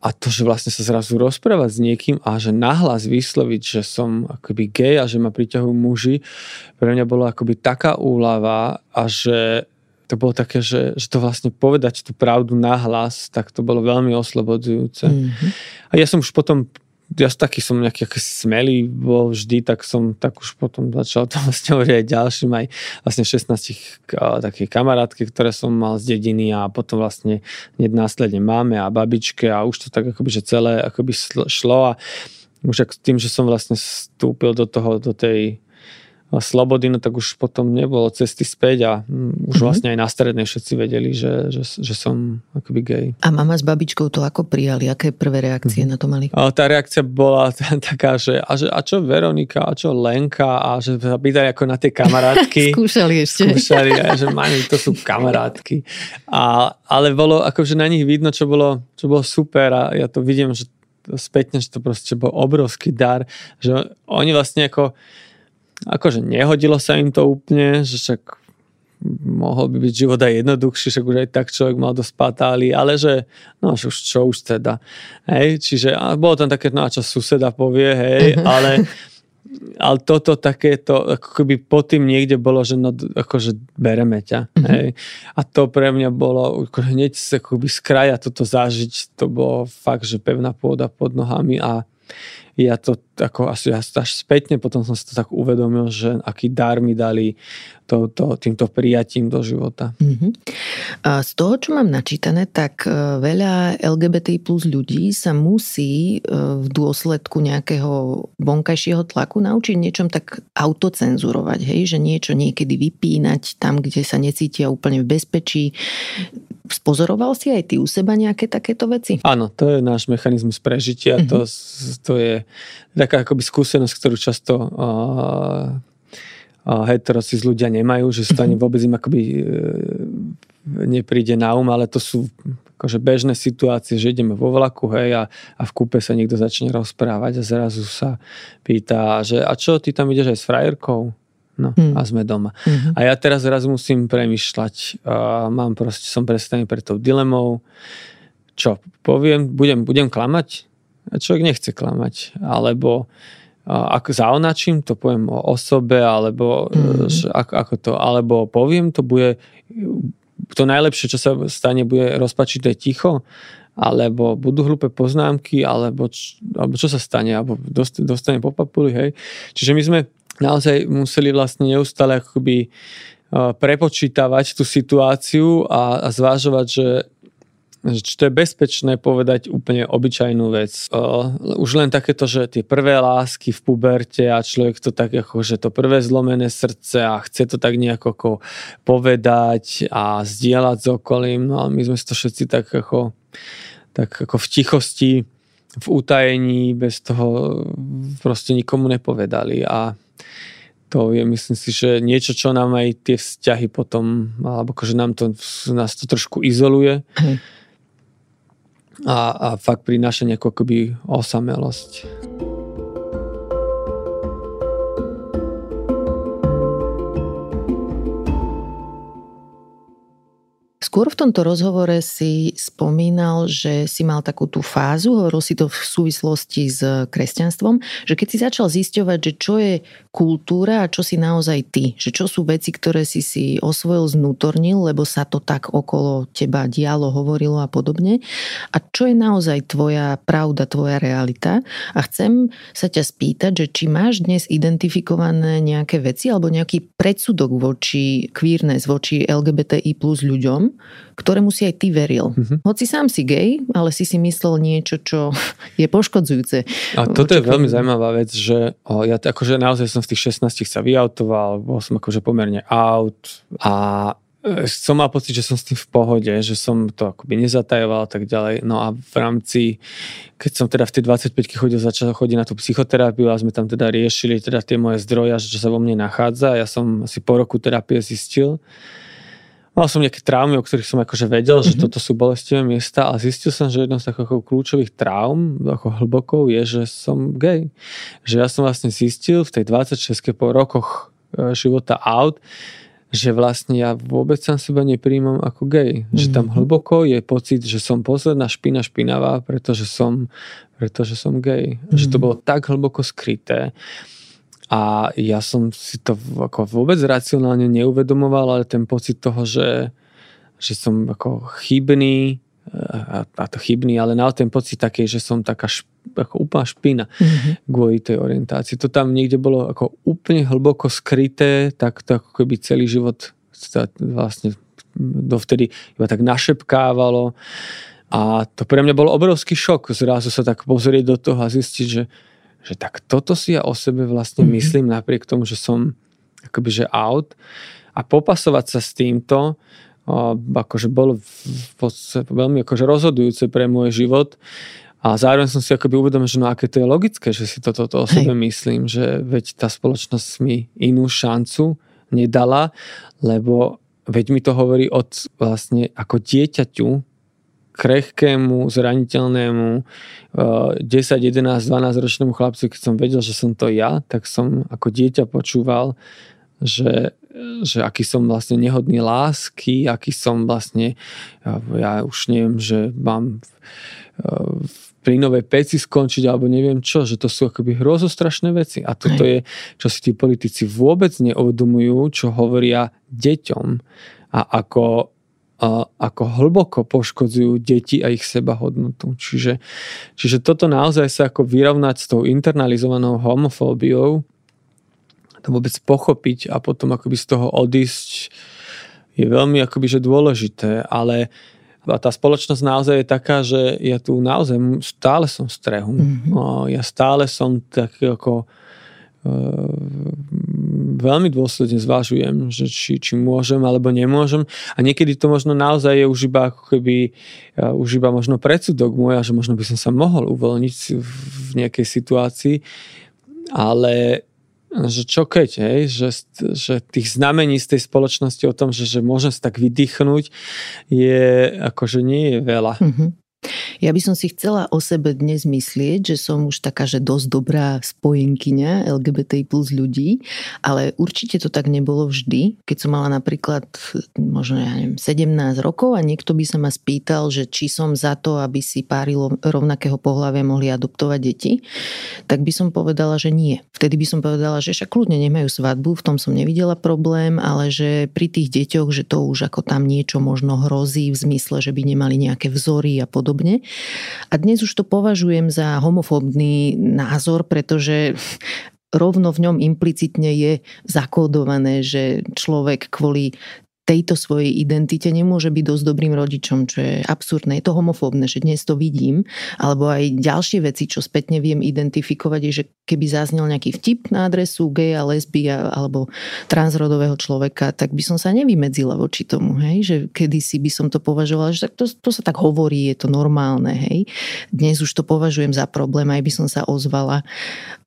A to, že vlastne sa zrazu rozprávať s niekým a že nahlas vysloviť, že som akoby gej a že ma priťahujú muži, pre mňa bola akoby taká úľava, a že to bolo také, že, že to vlastne povedať tú pravdu nahlas, tak to bolo veľmi oslobodzujúce. Mm-hmm. A ja som už potom ja taký som nejaký smelý bol vždy, tak som tak už potom začal to vlastne hovoriť aj ďalším, aj vlastne šestnástich takých kamarátky, ktoré som mal z dediny a potom vlastne hneď následne máme a babičke a už to tak akoby, že celé akoby šlo a už ak tým, že som vlastne vstúpil do toho, do tej slobody, no tak už potom nebolo cesty späť a už vlastne aj na strednej všetci vedeli, že, že, že som akoby gej. A mama s babičkou to ako prijali? Aké prvé reakcie na to mali? A tá reakcia bola t- taká, že a, že a čo Veronika, a čo Lenka a že sa pýtali ako na tie kamarátky. Skúšali ešte. Skúšali, aj, že mani, to sú kamarátky. A, ale bolo akože na nich vidno, čo bolo, čo bolo super a ja to vidím, že spätne, že to proste bol obrovský dar, že oni vlastne ako akože nehodilo sa im to úplne, že však mohol by byť život aj jednoduchší, však už aj tak človek mal dosť patály, ale že no už čo už teda, hej, čiže a bolo tam také, no a čo suseda povie, hej, ale ale toto takéto, ako keby po tým niekde bolo, že no, akože bereme ťa, mm-hmm. hej. A to pre mňa bolo hneď akoby z kraja toto zažiť, to bolo fakt, že pevná pôda pod nohami a ja to ako asi až spätne potom som si to tak uvedomil, že aký dar mi dali to, to, týmto prijatím do života. Mm-hmm. A z toho, čo mám načítané, tak veľa el gé bé té í plus ľudí sa musí v dôsledku nejakého vonkajšieho tlaku naučiť niečom tak autocenzurovať, hej? Že niečo niekedy vypínať tam, kde sa necítia úplne v bezpečí. Spozoroval si aj ty u seba nejaké takéto veci? Áno, to je náš mechanizmus prežitia, mm-hmm. to, to je taká akoby skúsenosť, ktorú často uh, uh, heterosis ľudia nemajú, že to ani vôbec im akoby uh, nepríde na um, ale to sú akože bežné situácie, že ideme vo vlaku, hej, a, a v kúpe sa niekto začne rozprávať a zrazu sa pýta, že a čo, ty tam ideš aj s frajerkou? No, mm. a sme doma. Mm-hmm. A ja teraz raz musím premýšľať. Uh, mám proste, som predstavený pred tou dilemou. Čo, poviem, budem, budem klamať? A človek nechce klamať. Alebo uh, ak zaonačím, to poviem o osobe, alebo mm-hmm. uh, ako, ako to, alebo poviem, to bude to najlepšie, čo sa stane, bude rozpačité ticho, alebo budú hlúpe poznámky, alebo, č, alebo čo sa stane, alebo dost, dostane po papuli, hej. Čiže my sme naozaj museli vlastne neustále akoby prepočítavať tú situáciu a, a zvážovať, že, že či to je bezpečné povedať úplne obyčajnú vec. Už len takéto, že tie prvé lásky v puberte a človek to tak ako, že to prvé zlomené srdce a chce to tak nejako povedať a zdieľať s okolím, no ale my sme to všetci tak ako, tak ako v tichosti, v utajení, bez toho proste nikomu nepovedali a to je, myslím si, že niečo, čo nám aj tie vzťahy potom, alebo akože nám to, nás to trošku izoluje a, a fakt prináša nejakú akoby osamelosť. Skôr v tomto rozhovore si spomínal, že si mal takú tú fázu, hovoril si to v súvislosti s kresťanstvom, že keď si začal zisťovať, že čo je kultúra a čo si naozaj ty, že čo sú veci, ktoré si si osvojil, znútornil, lebo sa to tak okolo teba dialo, hovorilo a podobne. A čo je naozaj tvoja pravda, tvoja realita? A chcem sa ťa spýtať, že či máš dnes identifikované nejaké veci alebo nejaký predsudok voči queerness, voči el gé bé té í plus ľuďom, ktorému si aj ty veril. Mm-hmm. Hoci sám si gej, ale si si myslel niečo, čo je poškodzujúce. A toto je veľmi zaujímavá vec, že o, ja akože naozaj som v tých šestnástich sa vyautoval, bol som akože pomerne out a e, som mal pocit, že som s tým v pohode, že som to akoby nezatajoval a tak ďalej. No a v rámci, keď som teda v tej dvadsaťpäťke chodil, začal chodiť na tú psychoterapiu a sme tam teda riešili teda tie moje zdroja, že čo sa vo mne nachádza. Ja som asi po roku terapie zistil, mal som nejaké traumy, o ktorých som akože vedel, že mm-hmm. toto sú bolestivé miesta a zistil som, že jednou z takých kľúčových traum, ako hlbokou, je, že som gej. Že ja som vlastne zistil v tej dvadsaťšestke po rokoch života out, že vlastne ja vôbec sám seba nepríjmam ako gej. Mm-hmm. Že tam hlboko je pocit, že som posledná špina špinavá, pretože som, pretože som gej. Mm-hmm. Že to bolo tak hlboko skryté. A ja som si to ako vôbec racionálne neuvedomoval, ale ten pocit toho, že, že som ako chybný, a, a to chybný, ale mal ten pocit taký, že som taká šp, ako úplná špina mm-hmm. kvôli tej orientácii. To tam niekde bolo ako úplne hlboko skryté, tak to ako keby celý život sa vlastne dovtedy iba tak našepkávalo a to pre mňa bol obrovský šok zrazu sa tak pozrieť do toho a zistiť, že, že tak toto si ja o sebe vlastne mm-hmm. myslím napriek tomu, že som akoby že out a popasovať sa s týmto akože bolo veľmi akože rozhodujúce pre môj život a zároveň som si akoby uvedomil, že no aké to je logické, že si toto to o sebe myslím, že veď tá spoločnosť mi inú šancu nedala, lebo veď mi to hovorí od vlastne ako dieťaťu, krehkému, zraniteľnému desať, jedenásť, dvanásť ročnému chlapcu, keď som vedel, že som to ja, tak som ako dieťa počúval, že že aký som vlastne nehodný lásky, aký som vlastne, ja, ja už neviem, že mám v, v plynovej peci skončiť, alebo neviem čo, že to sú akoby hrozostrašné veci. A toto je, čo si tí politici vôbec neuvedomujú, čo hovoria deťom a ako, a ako hlboko poškodzujú deti a ich sebahodnotu. Čiže, čiže toto naozaj sa ako vyrovnať s tou internalizovanou homofóbiou, to vôbec pochopiť a potom akoby z toho odísť je veľmi akoby, že dôležité, ale tá spoločnosť naozaj je taká, že ja tu naozaj stále som v strehu. Mm-hmm. Ja stále som taký ako e, veľmi dôsledne zvažujem, že či, či môžem alebo nemôžem a niekedy to možno naozaj je už iba ako keby už iba možno predsudok môj, že možno by som sa mohol uvoľniť v nejakej situácii, ale že čo keď, hej? Že, že tých znamení z tej spoločnosti o tom, že, že môžem sa tak vydýchnuť, je akože nie je veľa. Mm-hmm. Ja by som si chcela o sebe dnes myslieť, že som už taká, že dosť dobrá spojenkyňa el gé bé té í plus ľudí, ale určite to tak nebolo vždy. Keď som mala napríklad možno, ja neviem, sedemnásť rokov a niekto by sa ma spýtal, že či som za to, aby si páry rovnakého pohlavia mohli adoptovať deti, tak by som povedala, že nie. Vtedy by som povedala, že však kľudne nemajú svadbu, v tom som nevidela problém, ale že pri tých deťoch, že to už ako tam niečo možno hrozí v zmysle, že by nemali nejaké vzory a podobne. A dnes už to považujem za homofóbny názor, pretože rovno v ňom implicitne je zakódované, že človek kvôli tejto svojej identite nemôže byť dosť dobrým rodičom, čo je absurdné. Je to homofóbne, že dnes to vidím. Alebo aj ďalšie veci, čo spätne viem identifikovať, je, že keby zaznel nejaký vtip na adresu geja, lesbia alebo transrodového človeka, tak by som sa nevymedzila voči tomu, hej? Že kedysi by som to považovala, že to, to sa tak hovorí, je to normálne, hej? Dnes už to považujem za problém, aj by som sa ozvala.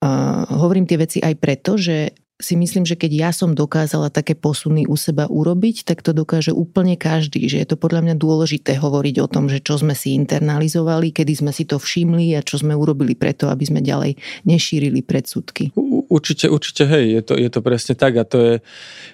Uh, hovorím tie veci aj preto, že si myslím, že keď ja som dokázala také posuny u seba urobiť, tak to dokáže úplne každý, že je to podľa mňa dôležité hovoriť o tom, že čo sme si internalizovali, kedy sme si to všimli a čo sme urobili preto, aby sme ďalej nešírili predsudky. U, určite, určite, hej, je to, je to presne tak a to je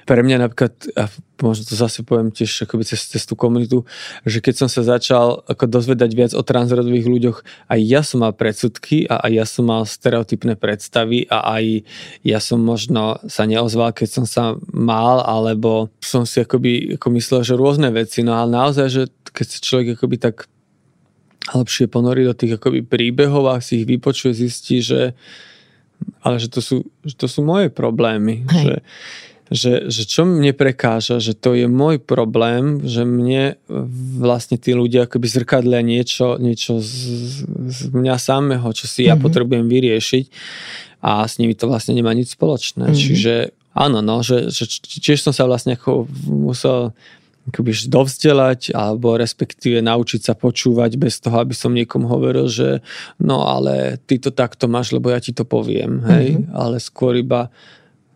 pre mňa napríklad, a možno to zase poviem tiež akoby cez, cez tú komunitu, že keď som sa začal ako dozvedať viac o transrodových ľuďoch, aj ja som mal predsudky a aj ja som mal stereotypné predstavy a aj ja som možno sa neozval, keď som sa mal, alebo som si akoby ako myslel, že rôzne veci, no ale naozaj, že keď sa človek akoby tak lepšie ponorí do tých akoby príbehov a si ich vypočuje, zistí, že ale že to sú, že to sú moje problémy, že, že, že čo mne prekáža, že to je môj problém, že mne vlastne tí ľudia akoby zrkadlia niečo, niečo z, z mňa samého, čo si ja mm-hmm. potrebujem vyriešiť a s nimi to vlastne nemá nič spoločné. Mm-hmm. Čiže áno, no, že, že tiež som sa vlastne ako musel akoby dovzdelať alebo respektíve naučiť sa počúvať bez toho, aby som niekomu hovoril, že no ale ty to takto máš, lebo ja ti to poviem, hej? Mm-hmm. Ale skôr iba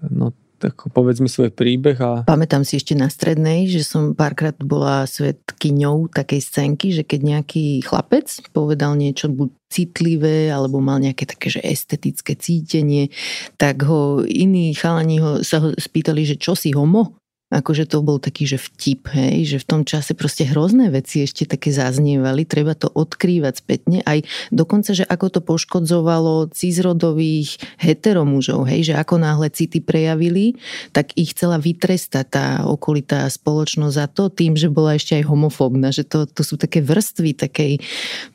no tak povedz mi svoj príbeh. A pamätám si ešte na strednej, že som párkrát bola svedkyňou takej scénky, že keď nejaký chlapec povedal niečo buď citlivé, alebo mal nejaké také, že estetické cítenie, tak ho iní chalani ho, sa ho spýtali, že čo si homo? akože to bol taký, že vtip, hej, že v tom čase proste hrozné veci ešte také zaznievali, treba to odkrývať spätne, aj dokonca, že ako to poškodzovalo cizrodových heteromúžov, hej, že ako náhle city prejavili, tak ich chcela vytrestať tá okolitá spoločnosť za to, tým, že bola ešte aj homofóbna, že to, to sú také vrstvy, takej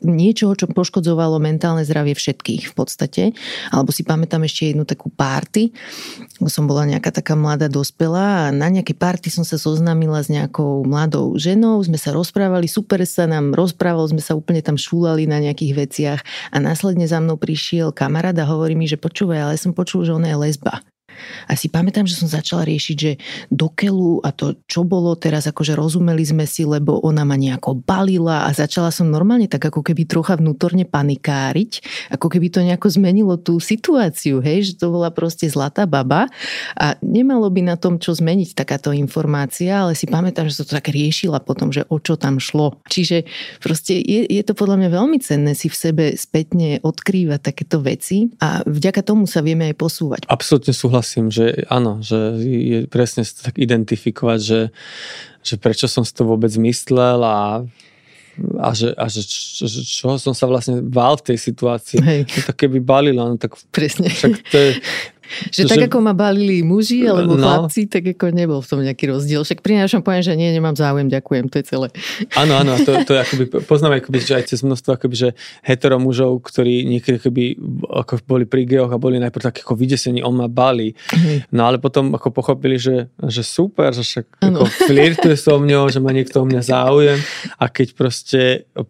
niečoho, čo poškodzovalo mentálne zdravie všetkých v podstate, alebo si pamätám ešte jednu takú párty, som bola nejaká taká mladá dospelá a na nejakej párty som sa zoznámila s nejakou mladou ženou, sme sa rozprávali, super sa nám rozprávalo, sme sa úplne tam šúlali na nejakých veciach a následne za mnou prišiel kamarát a hovorí mi, že počúvaj, ale som počul, že ona je lesba. A si pamätám, že som začala riešiť, že dokeľu a to, čo bolo teraz, akože rozumeli sme si, lebo ona ma nejako balila a začala som normálne tak ako keby trocha vnútorne panikáriť, ako keby to nejako zmenilo tú situáciu, hej, že to bola proste zlatá baba a nemalo by na tom čo zmeniť takáto informácia, ale si pamätám, že som to tak riešila potom, že o čo tam šlo. Čiže proste je, je to podľa mňa veľmi cenné si v sebe spätne odkrývať takéto veci a vďaka tomu sa vieme aj posúvať. Absolutne súhlasím. Že áno, že je presne tak identifikovať, že, že prečo som si to vôbec myslel a, a že, a že čo, čo som sa vlastne bál v tej situácii. Hej. No tak keby balila, no tak presne. Však to je, že, že tak ako ma balili muži alebo no, chlapci, tak ako nebol v tom nejaký rozdiel. Však pri našom poviem, že nie, nemám záujem, ďakujem, to je celé. Áno, áno, to, to je akoby, poznám akoby, že aj cez množstvo akoby, že hetero mužov, ktorí niekedy akoby, ako boli pri geoch a boli najprv tak ako vydesení, on ma balí. No ale potom ako pochopili, že, že super, že však ako flirtuje so mňou, že ma niekto o mňa záujem a keď proste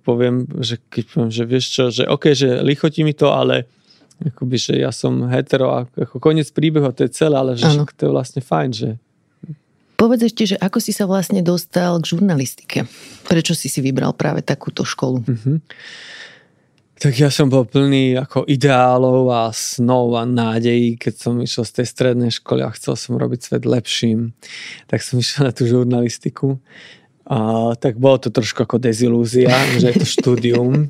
poviem, že keď poviem, že vieš čo, že okej, okay, že lichotí mi to, ale akoby, že ja som hetero a ako koniec príbehu, to je celé, ale že to je vlastne fajn, že... Povedz ešte, že ako si sa vlastne dostal k žurnalistike? Prečo si si vybral práve takúto školu? Mm-hmm. Tak ja som bol plný ako ideálov a snov a nádejí, keď som išiel z tej strednej školy a chcel som robiť svet lepším. Tak som išiel na tú žurnalistiku. A tak bolo to trošku ako dezilúzia, že je to štúdium.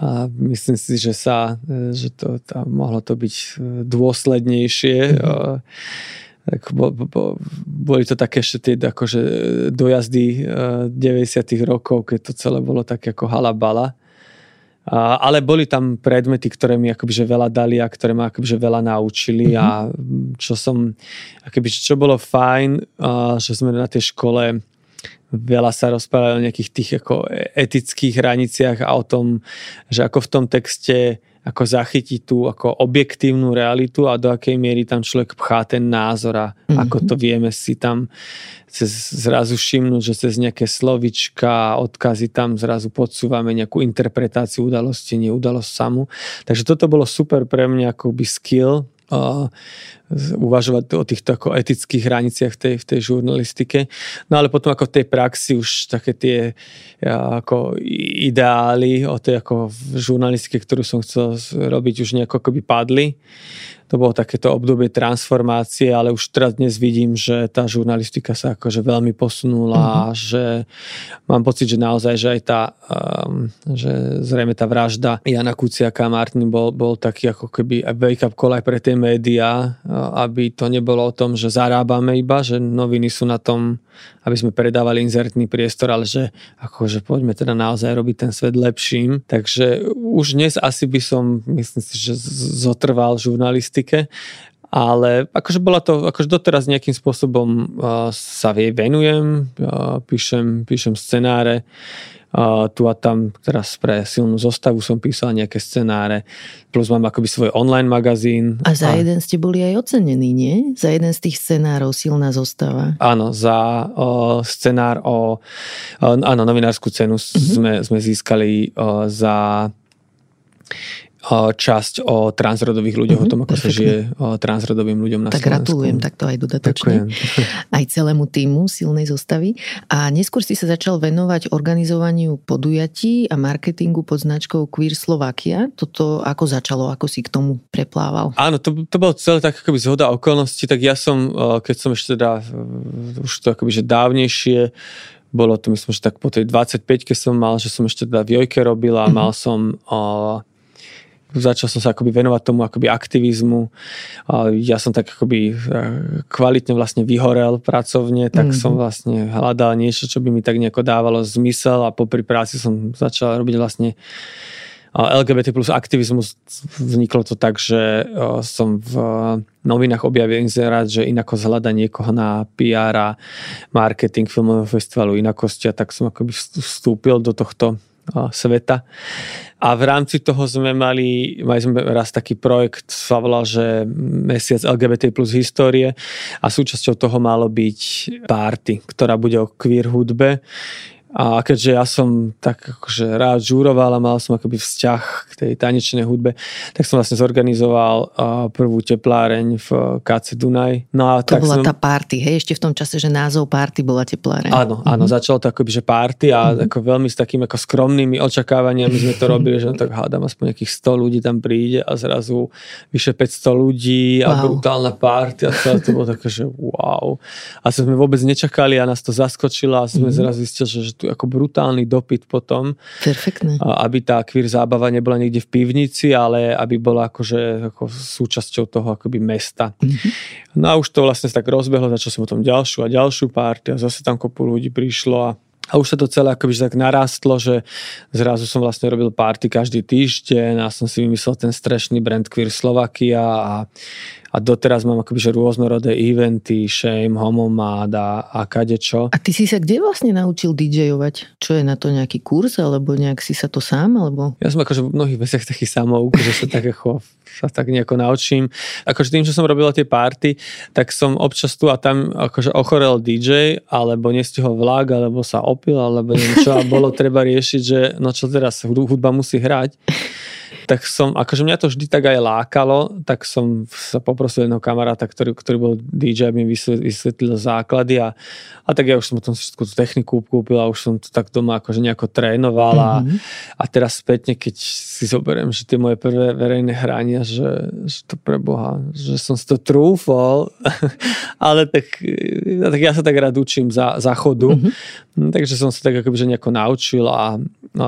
A myslím si, že sa, že to tam mohlo to byť dôslednejšie. Mm-hmm. Tak bo, bo, boli to také ešte tie akože dojazdy deväťdesiatych rokov, keď to celé bolo také ako halabala. A, ale boli tam predmety, ktoré mi akobyže veľa dali a ktoré ma akobyže veľa naučili. Mm-hmm. A čo som, akobyže čo bolo fajn, a, že sme na tej škole veľa sa rozprávali o nejakých tých ako etických hraniciach a o tom, že ako v tom texte ako zachytiť tú ako objektívnu realitu a do akej miery tam človek pchá ten názor a mm-hmm. ako to vieme si tam cez, zrazu všimnúť, že cez nejaké slovička, odkazy tam zrazu podsúvame nejakú interpretáciu udalosti, nie udalosť samú. Takže toto bolo super pre mňa akoby skill Uh, uvažovať o týchto ako etických hraniciach tej, v tej žurnalistike. No ale potom ako v tej praxi už také tie ja, ako ideály o tej ako žurnalistike, ktorú som chcel robiť, už nejako akoby padli. To bolo takéto obdobie transformácie, ale už teraz dnes vidím, že tá žurnalistika sa akože veľmi posunula, mm-hmm. že mám pocit, že naozaj, že aj tá, um, že zrejme tá vražda Jana Kuciaka a Martiny bol, bol taký ako keby wake-up call aj pre tie médiá, aby to nebolo o tom, že zarábame iba, že noviny sú na tom, aby sme predávali inzertný priestor, ale že akože poďme teda naozaj robiť ten svet lepším. Takže už dnes asi by som, myslím si, že zotrval žurnalistiku, ale akože bola to, akože doteraz nejakým spôsobom uh, sa jej venujem, uh, píšem, píšem scenáre, uh, tu a tam teraz pre silnú zostavu som písal nejaké scenáre, plus mám akoby svoj online magazín. A za a... jeden ste boli aj ocenení, nie? Za jeden z tých scenárov silná zostava. Áno, za uh, scenár o uh, áno, novinárskú cenu mm-hmm. sme, sme získali uh, za časť o transrodových ľuďoch, mm-hmm, o tom, ako perfektne sa žije transrodovým ľuďom na tak Slovensku. Tak gratulujem, takto aj dodatočne. Ďakujem. Aj celému týmu silnej zostavy. A neskôr si sa začal venovať organizovaniu podujatí a marketingu pod značkou Queer Slovakia. Toto ako začalo, ako si k tomu preplával? Áno, to, to bolo celé tak akoby zhoda okolností. Tak ja som, keď som ešte teda už to akoby že dávnejšie, bolo to myslím, že tak po tej dvadsaťpäťke som mal, že som ešte teda v Jojke robil a mal som... začal som sa akoby venovať tomu akoby aktivizmu. Ja som tak akoby kvalitne vlastne vyhorel pracovne, tak mm. som vlastne hľadal niečo, čo by mi tak nejako dávalo zmysel a popri práci som začal robiť vlastne el gé bé té plus aktivizmus. Vzniklo to tak, že som v novinách objavil inzerát, že Inakosť hľada niekoho na pé er a marketing filmového festivalu Inakosti, a tak som akoby vstúpil do tohto sveta. A v rámci toho sme mali, mali sme raz taký projekt, sa volal, že mesiac el gé bé té plus histórie, a súčasťou toho malo byť party, ktorá bude o queer hudbe. A keďže ja som tak akože rád žúroval a mal som akoby vzťah k tej tanečnej hudbe, tak som vlastne zorganizoval prvú Tepláreň v ká cé Dunaj. No a to tak bola som... tá party, hej? Ešte v tom čase, že názov party bola Tepláreň. Áno, áno, mhm. začalo to akoby, že party a mhm. ako veľmi s takými ako skromnými očakávaniami sme to robili, že no tak hádam, aspoň nejakých sto ľudí tam príde, a zrazu vyše päťsto ľudí a wow. brutálna party, a celé to bolo také, že wow. A sme vôbec nečakali a nás to zaskočilo a sme mhm. zrazu zistili, že ako brutálny dopyt potom. Perfektné. Aby tá queer zábava nebola niekde v pivnici, ale aby bola akože ako súčasťou toho akoby mesta. Mm-hmm. No a už to vlastne tak rozbehlo, začal som potom ďalšiu a ďalšiu party a zase tam kopu ľudí prišlo a A už sa to celé akoby tak narastlo, že zrazu som vlastne robil party každý týždeň a som si vymyslel ten strašný brand Queer Slovakia a, a doteraz mám akoby že rôznorodé eventy, shame, homomáda a kadečo. A ty si sa kde vlastne naučil dýdžejovať? Čo je na to nejaký kurz, alebo nejak si sa to sám, alebo? Ja som akože v mnohých veciach taký samouk, že sa tak ako sa tak nejako naučím. Akože tým, že som robil tie party, tak som občas tu a tam akože ochorel dý džej, alebo nestihol vlák, alebo sa op- alebo niečo a bolo treba riešiť, že no čo teraz, hudba musí hrať. Tak som, akože mňa to vždy tak aj lákalo, tak som sa poprosil jedného kamaráta, ktorý, ktorý bol dý džej, aby mi vysvetlil základy a, a tak ja už som potom všetku tú techniku kúpil a už som to tak doma akože nejako trénoval a, mm-hmm. a teraz spätne, keď si zoberiem, že tie moje prvé verejné hrania, že, že to preboha, že som si to trúfol, ale tak, tak ja sa tak rád učím za, za chodu, mm-hmm. takže som sa tak akoby nejako naučil a, a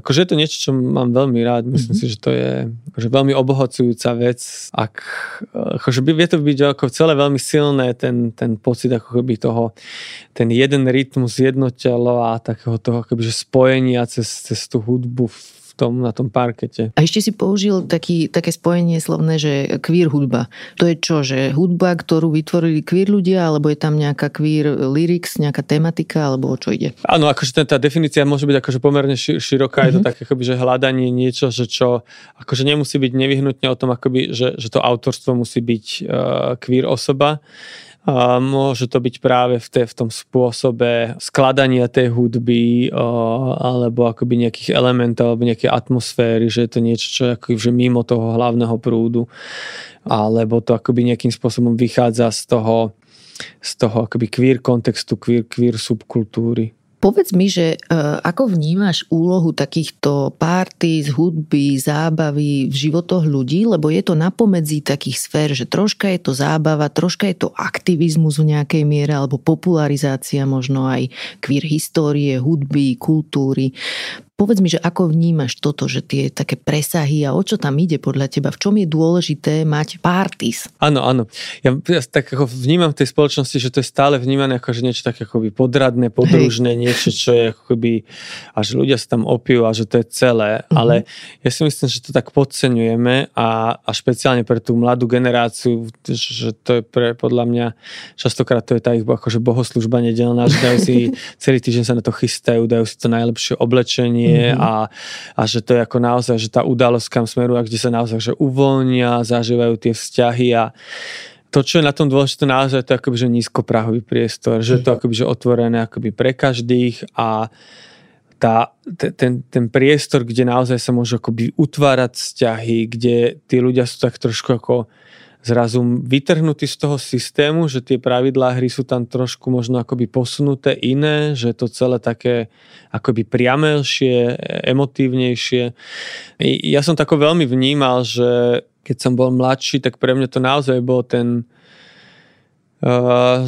akože je to niečo, čo mám veľmi rád, myslím mm-hmm. si, že to je akože veľmi obohacujúca vec. Ak, akože vie to byť ako celé veľmi silné, ten, ten pocit ako keby toho, ten jeden rytmus jednotelo a takého toho akoby, že spojenia cez, cez tú hudbu v tom, na tom parkete. A ešte si použil taký, také spojenie slovné, že queer hudba. To je čo, že hudba, ktorú vytvorili queer ľudia, alebo je tam nejaká queer lyrics, nejaká tematika, alebo o čo ide? Áno, akože tá definícia môže byť akože pomerne široká, mm-hmm. je to tak akoby, že hľadanie niečo, že čo akože nemusí byť nevyhnutne o tom, akoby, že, že to autorstvo musí byť uh, queer osoba. A môže to byť práve v, te, v tom spôsobe skladania tej hudby o, alebo akoby nejakých elementov alebo nejaké atmosféry, že je to niečo, čo je akoby, že mimo toho hlavného prúdu, alebo to akoby nejakým spôsobom vychádza z toho, z toho akoby queer kontextu, queer, queer subkultúry. Povedz mi, že uh, ako vnímaš úlohu takýchto party, hudby, zábavy v životoch ľudí, lebo je to napomedzi takých sfér, že troška je to zábava, troška je to aktivizmus v nejakej miere, alebo popularizácia možno aj queer histórie, hudby, kultúry. Povedz mi, že ako vnímaš toto, že tie také presahy a o čo tam ide podľa teba? V čom je dôležité mať parties? Áno, áno. Ja, ja tak ako vnímam v tej spoločnosti, že to je stále vnímané ako že niečo také akoby podradné, podružné, hej. Niečo, čo je akoby, a že ľudia sa tam opijú a že to je celé, mm-hmm. ale ja si myslím, že to tak podceňujeme a, a špeciálne pre tú mladú generáciu, že to je pre, podľa mňa častokrát to je tá ich akože bohoslužba nedelná, že dajú si celý týždeň sa na to chystajú, dajú si to najlepšie oblečenie mm-hmm. a, a že to je ako naozaj, že tá udalosť kam smeruje, kde sa naozaj že uvoľnia, zažívajú tie vzťahy a to, čo je na tom dôležité naozaj, to je akoby, že nízkoprahový priestor, že je to akoby, že otvorené akoby pre každých a tá, ten, ten priestor, kde naozaj sa môžu akoby utvárať vzťahy, kde tí ľudia sú tak trošku ako zrazu vytrhnutí z toho systému, že tie pravidlá hry sú tam trošku možno akoby posunuté iné, že to celé také akoby priamelšie, emotívnejšie. Ja som tako veľmi vnímal, že keď som bol mladší, tak pre mňa to naozaj bol ten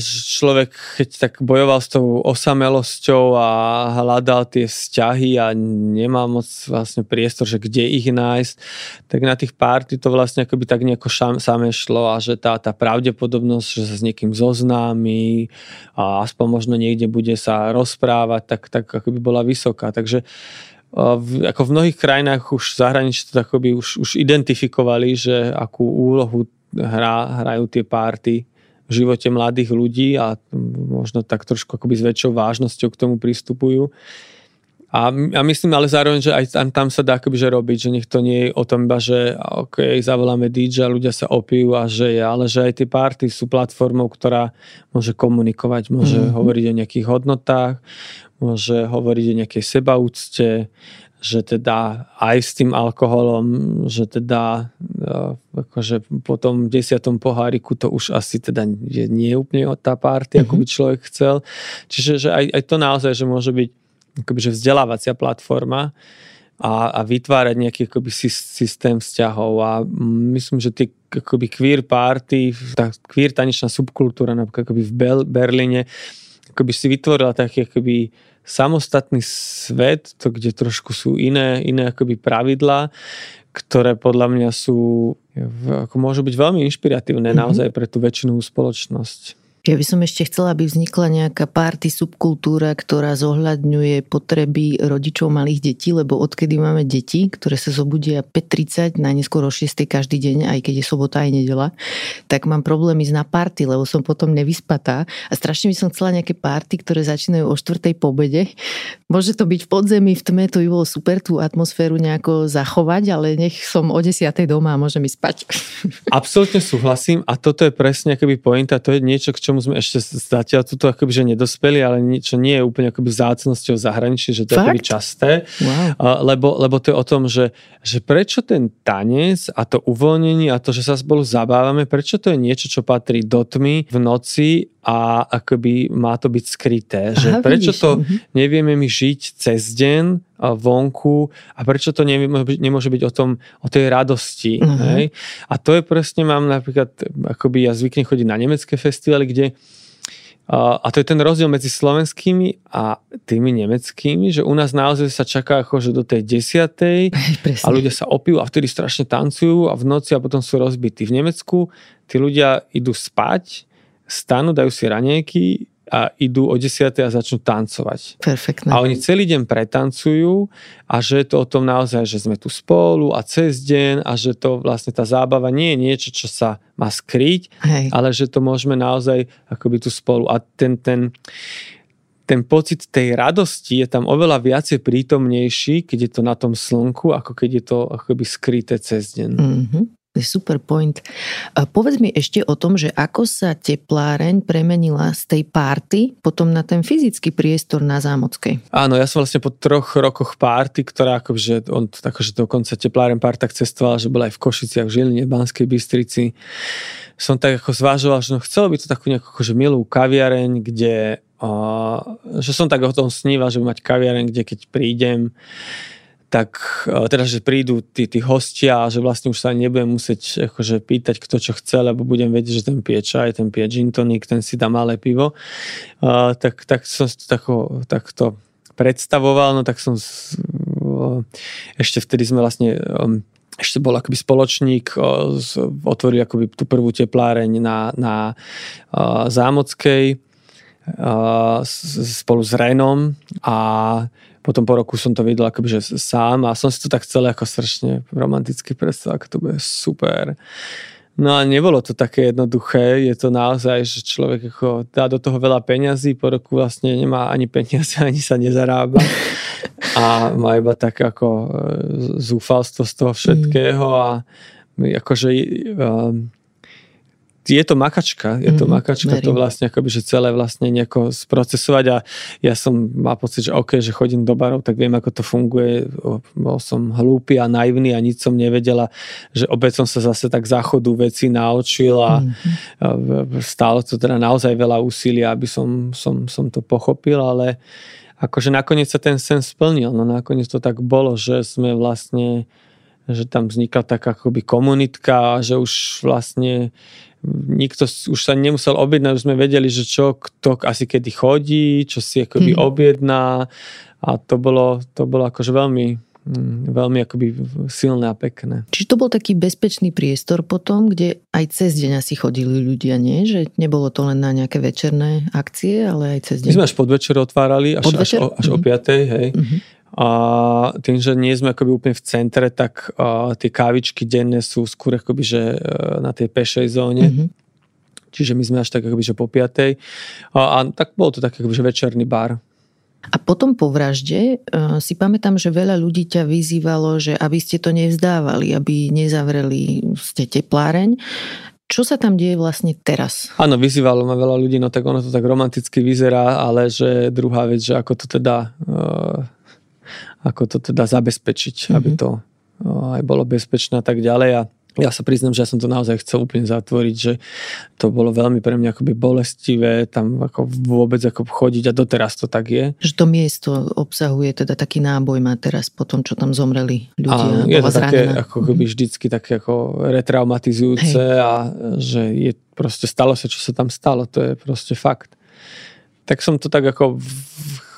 človek keď tak bojoval s tou osamelosťou a hľadal tie vzťahy a nemá moc vlastne priestor, že kde ich nájsť, tak na tých párty to vlastne akoby tak nejako šam, samé šlo a že tá, tá pravdepodobnosť, že sa s niekým zoznámi a aspoň možno niekde bude sa rozprávať, tak, tak akoby bola vysoká. Takže v, ako v mnohých krajinách už zahraničí to akoby už, už identifikovali, že akú úlohu hrá, hrajú tie párty v živote mladých ľudí a možno tak trošku akoby s väčšou vážnosťou k tomu pristupujú. A, a myslím ale zároveň, že aj tam, tam sa dá akoby že robiť, že nech to nie je o tom iba, že okej, okay, zavoláme dý džej, ľudia sa opijú a že je, ale že aj tie party sú platformou, ktorá môže komunikovať, môže mm-hmm. hovoriť o nejakých hodnotách, môže hovoriť o nejakej sebaúcte, že teda aj s tým alkoholom, že teda akože po tom desiatom poháriku to už asi teda nie, nie je úplne tá party, mm-hmm. ako by človek chcel. Čiže že aj, aj to naozaj, že môže byť akoby, že vzdelávacia platforma a, a vytvárať nejaký akoby, systém vzťahov a myslím, že tie akoby queer party, tá queer tanečná subkultúra napríklad akoby v Bel- Berlíne akoby si vytvorila taký akoby samostatný svet, to, kde trošku sú iné, iné akoby pravidlá, ktoré podľa mňa sú, ako môžu byť veľmi inšpiratívne mm-hmm. naozaj pre tú väčšinovú spoločnosť. Ja by som ešte chcela, aby vznikla nejaká party subkultúra, ktorá zohľadňuje potreby rodičov malých detí, lebo odkedy máme deti, ktoré sa zobudia päť tridsať, najneskôr o šesť každý deň, aj keď je sobota aj nedela, tak mám problém ísť na party, lebo som potom nevyspatá a strašne by som chcela nejaké party, ktoré začínajú o štvrtej po obede. Môže to byť v podzemí, v tme, to by bolo super tú atmosféru nejako zachovať, ale nech som o desiatej doma a môžem ísť spať. Absolútne súhlasím a toto je presne akoby pointa, to je niečo, k čomu sme ešte zatiaľ toto akoby, že nedospeli, ale niečo nie je úplne akoby vzácnosťou zahraničí, že to je akoby časté. Wow. Lebo, lebo to je o tom, že, že prečo ten tanec a to uvoľnenie a to, že sa spolu zabávame, prečo to je niečo, čo patrí do tmy v noci a akoby má to byť skryté. Že aha, prečo vidíš. To nevieme my žiť cez deň vonku a prečo to nemôže, nemôže byť o tom, o tej radosti. Uh-huh. Hej? A to je presne, mám napríklad, akoby ja zvyknem chodiť na nemecké festivaly, kde a to je ten rozdiel medzi slovenskými a tými nemeckými, že u nás naozaj sa čaká akože do tej desiatej a ľudia sa opijú a vtedy strašne tancujú a v noci a potom sú rozbití. V Nemecku tí ľudia idú spať, stanú, dajú si raňajky a idú o desiatej a začnú tancovať. Perfektne. A oni celý deň pretancujú a že je to o tom naozaj, že sme tu spolu a cez deň a že to vlastne tá zábava nie je niečo, čo sa má skryť, hej. ale že to môžeme naozaj akoby tu spolu. A ten, ten, ten pocit tej radosti je tam oveľa viacej prítomnejší, keď je to na tom slnku, ako keď je to akoby skryté cez deň. Mhm. Super point. Povedz mi ešte o tom, že ako sa Tepláreň premenila z tej party potom na ten fyzický priestor na Zámockej. Áno, ja som vlastne po troch rokoch party, ktorá akože, on, akože dokonca Tepláreň pár tak cestoval, že bola aj v Košiciach, v Žiline, v Banskej Bystrici. Som tak ako zvážoval, že no chcelo by to takú nejakú akože milú kaviareň, kde, uh, že som tak o tom sníval, že by mať kaviareň, kde keď prídem, tak teda, že prídu tí, tí hostia a že vlastne už sa nebudem musieť akože pýtať, kto čo chce, lebo budem vedieť, že ten pije čaj, ten pije gin tonic, ten si dá malé pivo. Uh, tak, tak som tako, tak to predstavoval, no tak som uh, ešte vtedy sme vlastne um, ešte bol akoby spoločník, uh, otvoril akoby tú prvú Tepláreň na, na uh, Zámockej uh, spolu s Renom a potom po roku som to videl akoby, že sám a som si to tak celé ako strašne romanticky predstavil, ako to bude super. No a nebolo to také jednoduché, je to naozaj, že človek ako dá do toho veľa peňazí, po roku vlastne nemá ani peniaze, ani sa nezarába a má iba tak ako zúfalstvo z toho všetkého a akože um, je to makačka, je to mm, makačka, verím. To vlastne akoby, že celé vlastne nejako sprocesovať a ja som mal pocit, že ok, že chodím do barov, tak viem, ako to funguje, bol som hlúpy a naivný a nič som nevedela, že opäť som sa zase tak záchodu veci naučil a mm. stálo to teda naozaj veľa úsilia, aby som, som, som to pochopil, ale akože nakoniec sa ten sen splnil, no nakoniec to tak bolo, že sme vlastne že tam vznikla taká akoby komunitka, že už vlastne nikto už sa nemusel objednať, už sme vedeli, že čo, kto asi kedy chodí, čo si akoby mm-hmm. objedná, a to bolo, to bolo akože veľmi veľmi akoby silné a pekné. Čiže to bol taký bezpečný priestor potom, kde aj cez deň asi chodili ľudia, nie? Že nebolo to len na nejaké večerné akcie, ale aj cez deň. My sme až podvečer otvárali, až, podvečer? až, o, až mm-hmm. o piatej, hej. Mm-hmm. A tým, že nie sme akoby úplne v centre, tak a, tie kávičky denné sú skôr akoby, že na tej pešej zóne. Mm-hmm. Čiže my sme až tak akoby, že po piatej. A, a tak bol to taký akoby, že večerný bar. A potom po vražde si pamätám, že veľa ľudí ťa vyzývalo, že aby ste to nevzdávali, aby nezavreli ste tepláreň. Čo sa tam deje vlastne teraz? Áno, vyzývalo ma veľa ľudí, no tak ono to tak romanticky vyzerá, ale že druhá vec, že ako to teda, ako to teda zabezpečiť, mm-hmm. aby to aj bolo bezpečné a tak ďalej. A ja sa priznám, že ja som to naozaj chcel úplne zatvoriť, že to bolo veľmi pre mňa akoby bolestivé, tam ako vôbec ako chodiť, a doteraz to tak je. Že to miesto obsahuje teda taký náboj má teraz po tom, čo tam zomreli ľudia. A je to také ako keby vždycky také ako retraumatizujúce. Hej. A že je proste stalo sa, čo sa tam stalo, to je proste fakt. Tak som to tak ako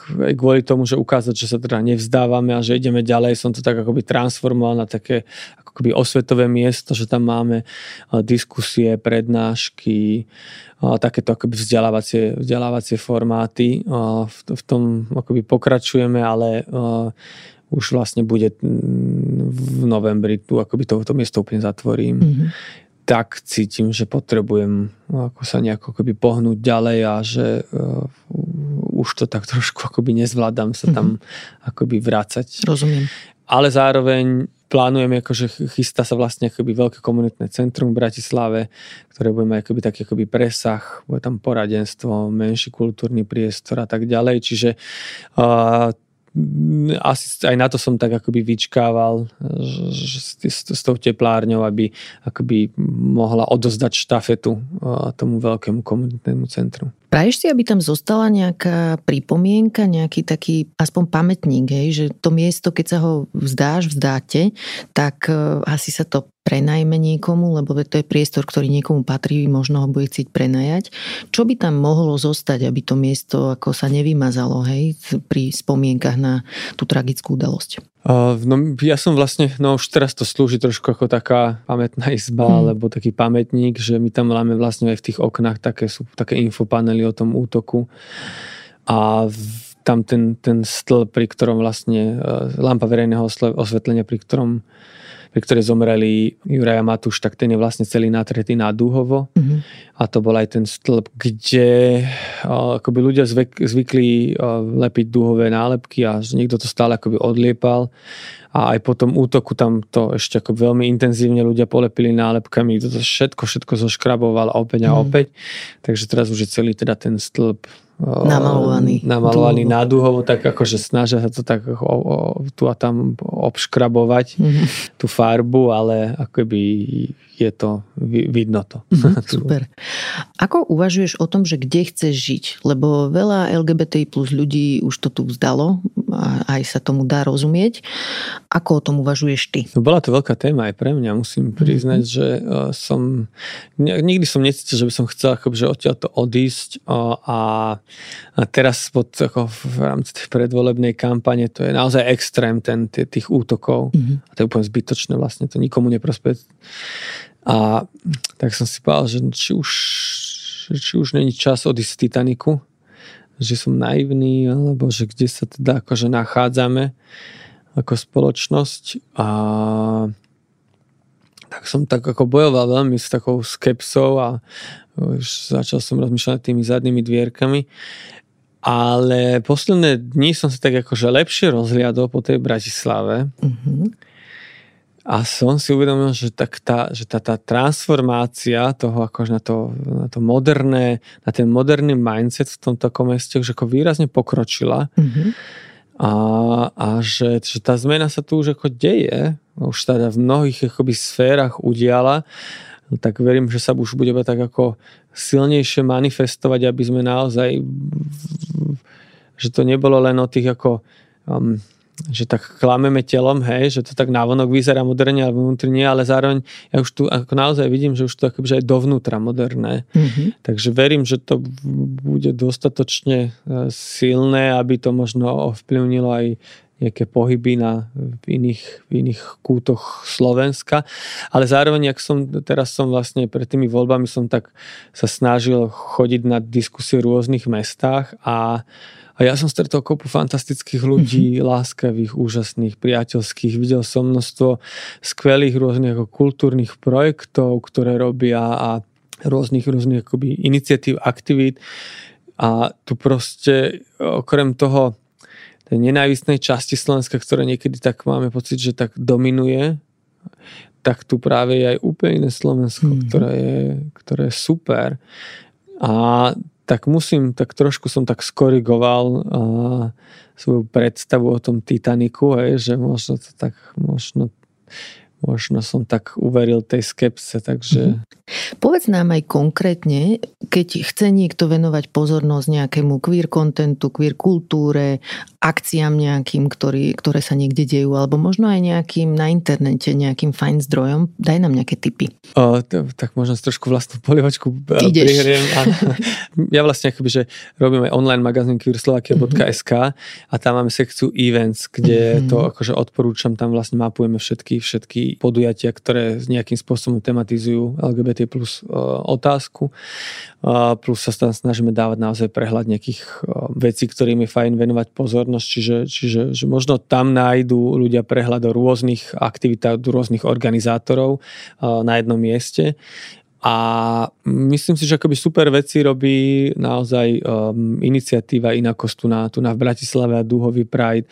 aj kvôli tomu, že ukázať, že sa teda nevzdávame a že ideme ďalej, som to tak akoby transformoval na také akoby osvetové miesto, že tam máme diskusie, prednášky, takéto akoby vzdelávacie, vzdelávacie formáty. V, v tom akoby pokračujeme, ale už vlastne bude v novembri tu akoby to, to miesto úplne zatvorím. Mm-hmm. Tak cítim, že potrebujem ako sa nejako akoby pohnúť ďalej a že už to tak trošku akoby nezvládam sa tam mm-hmm. akoby vrácať. Rozumiem. Ale zároveň plánujeme, akože chystá sa vlastne akoby veľké komunitné centrum v Bratislave, ktoré bude mať akoby taký akoby presah, bude tam poradenstvo, menší kultúrny priestor a tak ďalej. Čiže uh, asi aj na to som tak akoby vyčkával že, že, s, s tou teplárňou, aby akoby mohla odozdať štafetu uh, tomu veľkému komunitnému centru. Praješ si, aby tam zostala nejaká pripomienka, nejaký taký aspoň pamätník, hej, že to miesto, keď sa ho vzdáš, vzdáte, tak asi sa to prenajme niekomu, lebo to je priestor, ktorý niekomu patrí, možno ho bude chcieť prenajať. Čo by tam mohlo zostať, aby to miesto ako sa nevymazalo, hej, pri spomienkach na tú tragickú udalosť? Uh, no, ja som vlastne, no už teraz to slúži trošku ako taká pamätná izba, hmm. alebo taký pamätník, že my tam máme vlastne aj v tých oknách také, sú také infopanely o tom útoku a v, tam ten, ten stĺp, pri ktorom vlastne uh, lampa verejného osvetlenia, pri ktorom pri ktorej zomreli Juraj a Matúš, tak ten je vlastne celý natretý na Dúhovo. Mm-hmm. A to bol aj ten stĺp, kde uh, akoby ľudia zvyk, zvykli uh, lepiť dúhové nálepky a že niekto to stále akoby odliepal. A aj po tom útoku tam to ešte ako veľmi intenzívne ľudia polepili nálepkami. To všetko, všetko zoškraboval opäť a opäť. Mm-hmm. Takže teraz už je celý teda ten stĺp namalovaný, namalovaný na Dúhovo, tak akože snažia sa to tak o, o, tu a tam obškrabovať mm-hmm. tú farbu, ale akoby je to, vidno to. Mm-hmm, super. Ako uvažuješ o tom, že kde chceš žiť? Lebo veľa el gé bé té í plus ľudí už to tu vzdalo a aj sa tomu dá rozumieť. Ako o tom uvažuješ ty? Bola to veľká téma aj pre mňa, musím priznať, mm-hmm. že som nikdy som necítil, že by som chcel akoby, že odtiaľ to odísť a A teraz pod, ako v rámci tej predvolebnej kampane to je naozaj extrém ten, t- tých útokov. Mm-hmm. A to je úplne zbytočné vlastne, to nikomu neprospie. A tak som si povedal, že či už, či už není čas odísť z Titaniku, že som naivný, alebo že kde sa teda akože nachádzame ako spoločnosť. A tak som tak ako bojoval veľmi s takou skepsou a už začal som rozmýšľať tými zadnými dvierkami. Ale posledné dni som sa tak akože lepšie rozhliadol po tej Bratislave. Mm-hmm. A som si uvedomil, že, tak tá, že tá, tá transformácia toho akože na to, na to moderné, na ten moderný mindset v tom takom meste už ako výrazne pokročila. Mm-hmm. A, a že, že tá zmena sa tu už ako deje. Už teda v mnohých akoby sférach udiala. No tak verím, že sa už budeme tak ako silnejšie manifestovať, aby sme naozaj, že to nebolo len o tých ako um, že tak klameme telom, hej, že to tak návonok vyzerá moderne, ale vnútri nie, ale zároveň ja už tu ako naozaj vidím, že už to akože aj dovnútra moderné. Mm-hmm. Takže verím, že to bude dostatočne silné, aby to možno ovplyvnilo aj nejaké pohyby na v iných, v iných kútoch Slovenska. Ale zároveň, jak som teraz som vlastne pred tými voľbami som tak sa snažil chodiť na diskusie v rôznych mestách a A ja som stretol kopu fantastických ľudí, mm-hmm. láskavých, úžasných, priateľských. Videl som množstvo skvelých rôznych ako kultúrnych projektov, ktoré robia a rôznych, rôznych akoby iniciatív, aktivít. A tu proste okrem toho tej nenávistnej časti Slovenska, ktoré niekedy tak máme pocit, že tak dominuje, tak tu práve je aj úplne iné Slovensko, mm-hmm. ktoré je, ktoré je super. A tak musím, tak trošku som tak skorigoval uh, svoju predstavu o tom Titaniku, hej, že možno to tak, možno, možno som tak uveril tej skepse, takže... Mm-hmm. Povedz nám aj konkrétne, keď chce niekto venovať pozornosť nejakému queer kontentu, queer kultúre, akciám nejakým, ktorý, ktoré sa niekde dejú, alebo možno aj nejakým na internete, nejakým fajn zdrojom. Daj nám nejaké tipy. O, t- tak možno trošku vlastnú polievačku prihriem. Ja vlastne akoby, že robím aj online magazín queerslovakia bodka es ká mm-hmm. a tam máme sekciu events, kde mm-hmm. to akože odporúčam, tam vlastne mapujeme všetky, všetky podujatia, ktoré nejakým spôsobom tematizujú el gé bé té plus otázku. O, plus sa tam snažíme dávať naozaj prehľad nejakých o, vecí, ktorým je fajn venovať pozornosť. Čiže, čiže že možno tam nájdú ľudia prehľad o rôznych aktivitách, rôznych organizátorov uh, na jednom mieste. A myslím si, že akoby super veci robí naozaj um, iniciatíva Inakosť tu na, tu na v Bratislave a Dúhový Pride.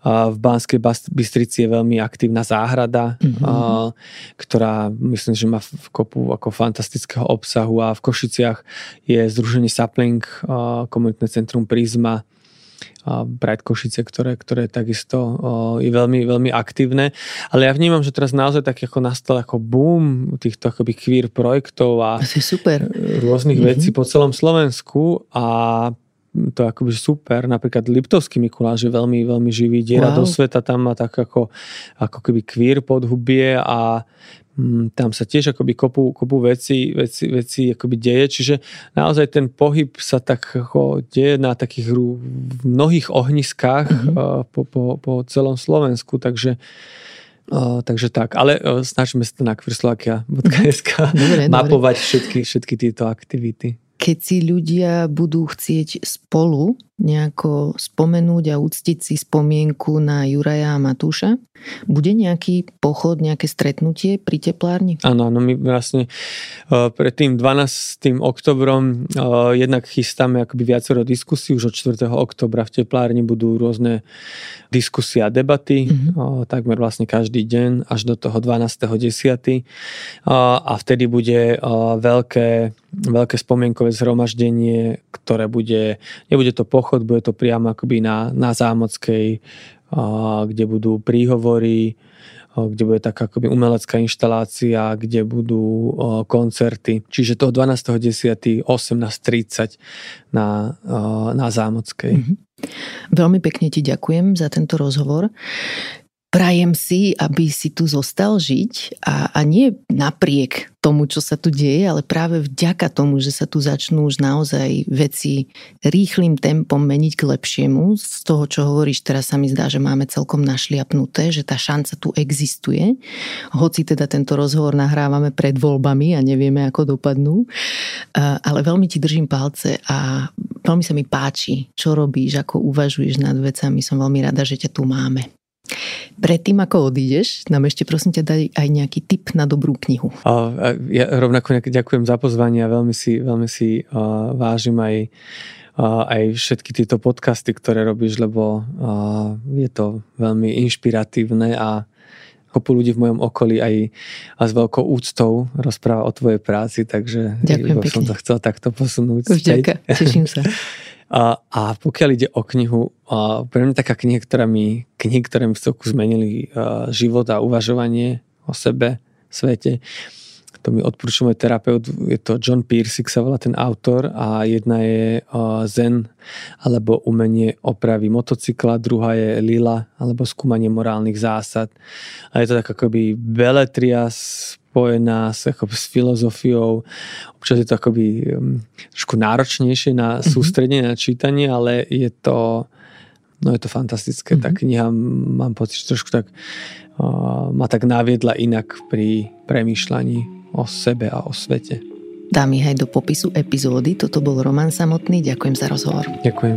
Uh, v Banskej Bystrici je veľmi aktívna Záhrada, mm-hmm. uh, ktorá myslím, že má v kopu ako fantastického obsahu. A v Košiciach je združenie Saplinq, uh, komunitné centrum Prizma, Bratkošice, ktoré, ktoré takisto o, je veľmi, veľmi aktívne. Ale ja vnímam, že teraz naozaj tak ako nastal ako boom týchto akoby queer projektov a super. Rôznych mm-hmm. vecí po celom Slovensku a to je akoby super. Napríklad Liptovský Mikuláš je veľmi, veľmi živý. Diera wow. do sveta tam má tak ako, ako keby queer podhubie a mm, tam sa tiež akoby kopu, kopu veci, veci, veci akoby deje. Čiže naozaj ten pohyb sa tak ako deje na takých rú, v mnohých ohniskách mm-hmm. uh, po, po, po celom Slovensku. Takže Uh, takže tak, ale uh, snažíme sa to na queerslovakia bodka es ká mapovať všetky, všetky tieto aktivity. Keď si ľudia budú chcieť spolu nejako spomenúť a uctiť si spomienku na Juraja a Matúša, bude nejaký pochod, nejaké stretnutie pri Teplárni? Áno, no my vlastne uh, pred tým dvanástym októbrom uh, jednak chystáme akoby viacero diskusí. Už od štvrtého októbra v Teplárni budú rôzne diskusie a debaty, mm-hmm. o, takmer vlastne každý deň až do toho dvanásteho desiateho A vtedy bude o, veľké, veľké spomienkové zhromaždenie, ktoré bude, nebude to pochod, bude to priamo akoby na, na Zámockej, o, kde budú príhovory, o, kde bude taká akoby umelecká inštalácia, kde budú o, koncerty. Čiže toho dvanásteho desiateho osemnásť tridsať na, o, na Zámockej. Mm-hmm. Veľmi pekne ti ďakujem za tento rozhovor. Prajem si, aby si tu zostal žiť a, a nie napriek tomu, čo sa tu deje, ale práve vďaka tomu, že sa tu začnú už naozaj veci rýchlým tempom meniť k lepšiemu. Z toho, čo hovoríš, teraz sa mi zdá, že máme celkom našliapnuté, že tá šanca tu existuje. Hoci teda tento rozhovor nahrávame pred voľbami a nevieme, ako dopadnú. Ale veľmi ti držím palce a veľmi sa mi páči, čo robíš, ako uvažuješ nad vecami. Som veľmi rada, že ťa tu máme. Predtým, ako odídeš, nám ešte prosím ťa daj aj nejaký tip na dobrú knihu. Ja rovnako ďakujem za pozvanie a veľmi si, veľmi si uh, vážim aj, uh, aj všetky tieto podcasty, ktoré robíš, lebo uh, je to veľmi inšpiratívne a kopu ľudí v mojom okolí aj a s veľkou úctou rozpráva o tvojej práci, takže ďakujem pekne. Som to chcel takto posunúť. Vďaka, teším sa. A, a pokiaľ ide o knihu, pre mňa taká kniha, ktorá mi, knihy, ktoré mi v celku zmenili život a uvažovanie o sebe, svete, To mi odporúčil môj terapeut, je to John Pirsig sa volá ten autor a jedna je Zen alebo umenie opravy motocykla, druhá je Lila alebo skúmanie morálnych zásad. A je to tak akoby beletria spojená s, ako, s filozofiou. Občas je to akoby um, trošku náročnejšie na sústredenie, mm-hmm. na čítanie, ale je to, no je to fantastické. Mm-hmm. Tá kniha, mám pocit, že trošku tak uh, ma tak naviedla inak pri premýšľaní o sebe a o svete. Dám ich aj do popisu epizódy. Toto bol Roman Samotný. Ďakujem za rozhovor. Ďakujem.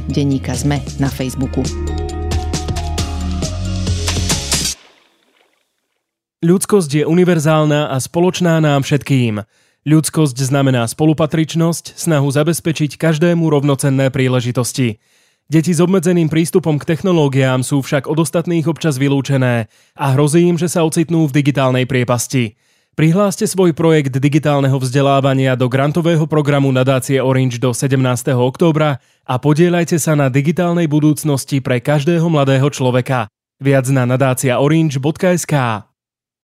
denníka es em e na Facebooku. Ľudskosť je univerzálna a spoločná nám všetkým. Ľudskosť znamená spolupatričnosť, snahu zabezpečiť každému rovnocenné príležitosti. Deti s obmedzeným prístupom k technológiám sú však od ostatných občas vylúčené a hrozí im, že sa ocitnú v digitálnej priepasti. Prihláste svoj projekt digitálneho vzdelávania do grantového programu Nadácie Orange do sedemnásteho októbra a podieľajte sa na digitálnej budúcnosti pre každého mladého človeka. Viac na nadácia orange bodka es ká.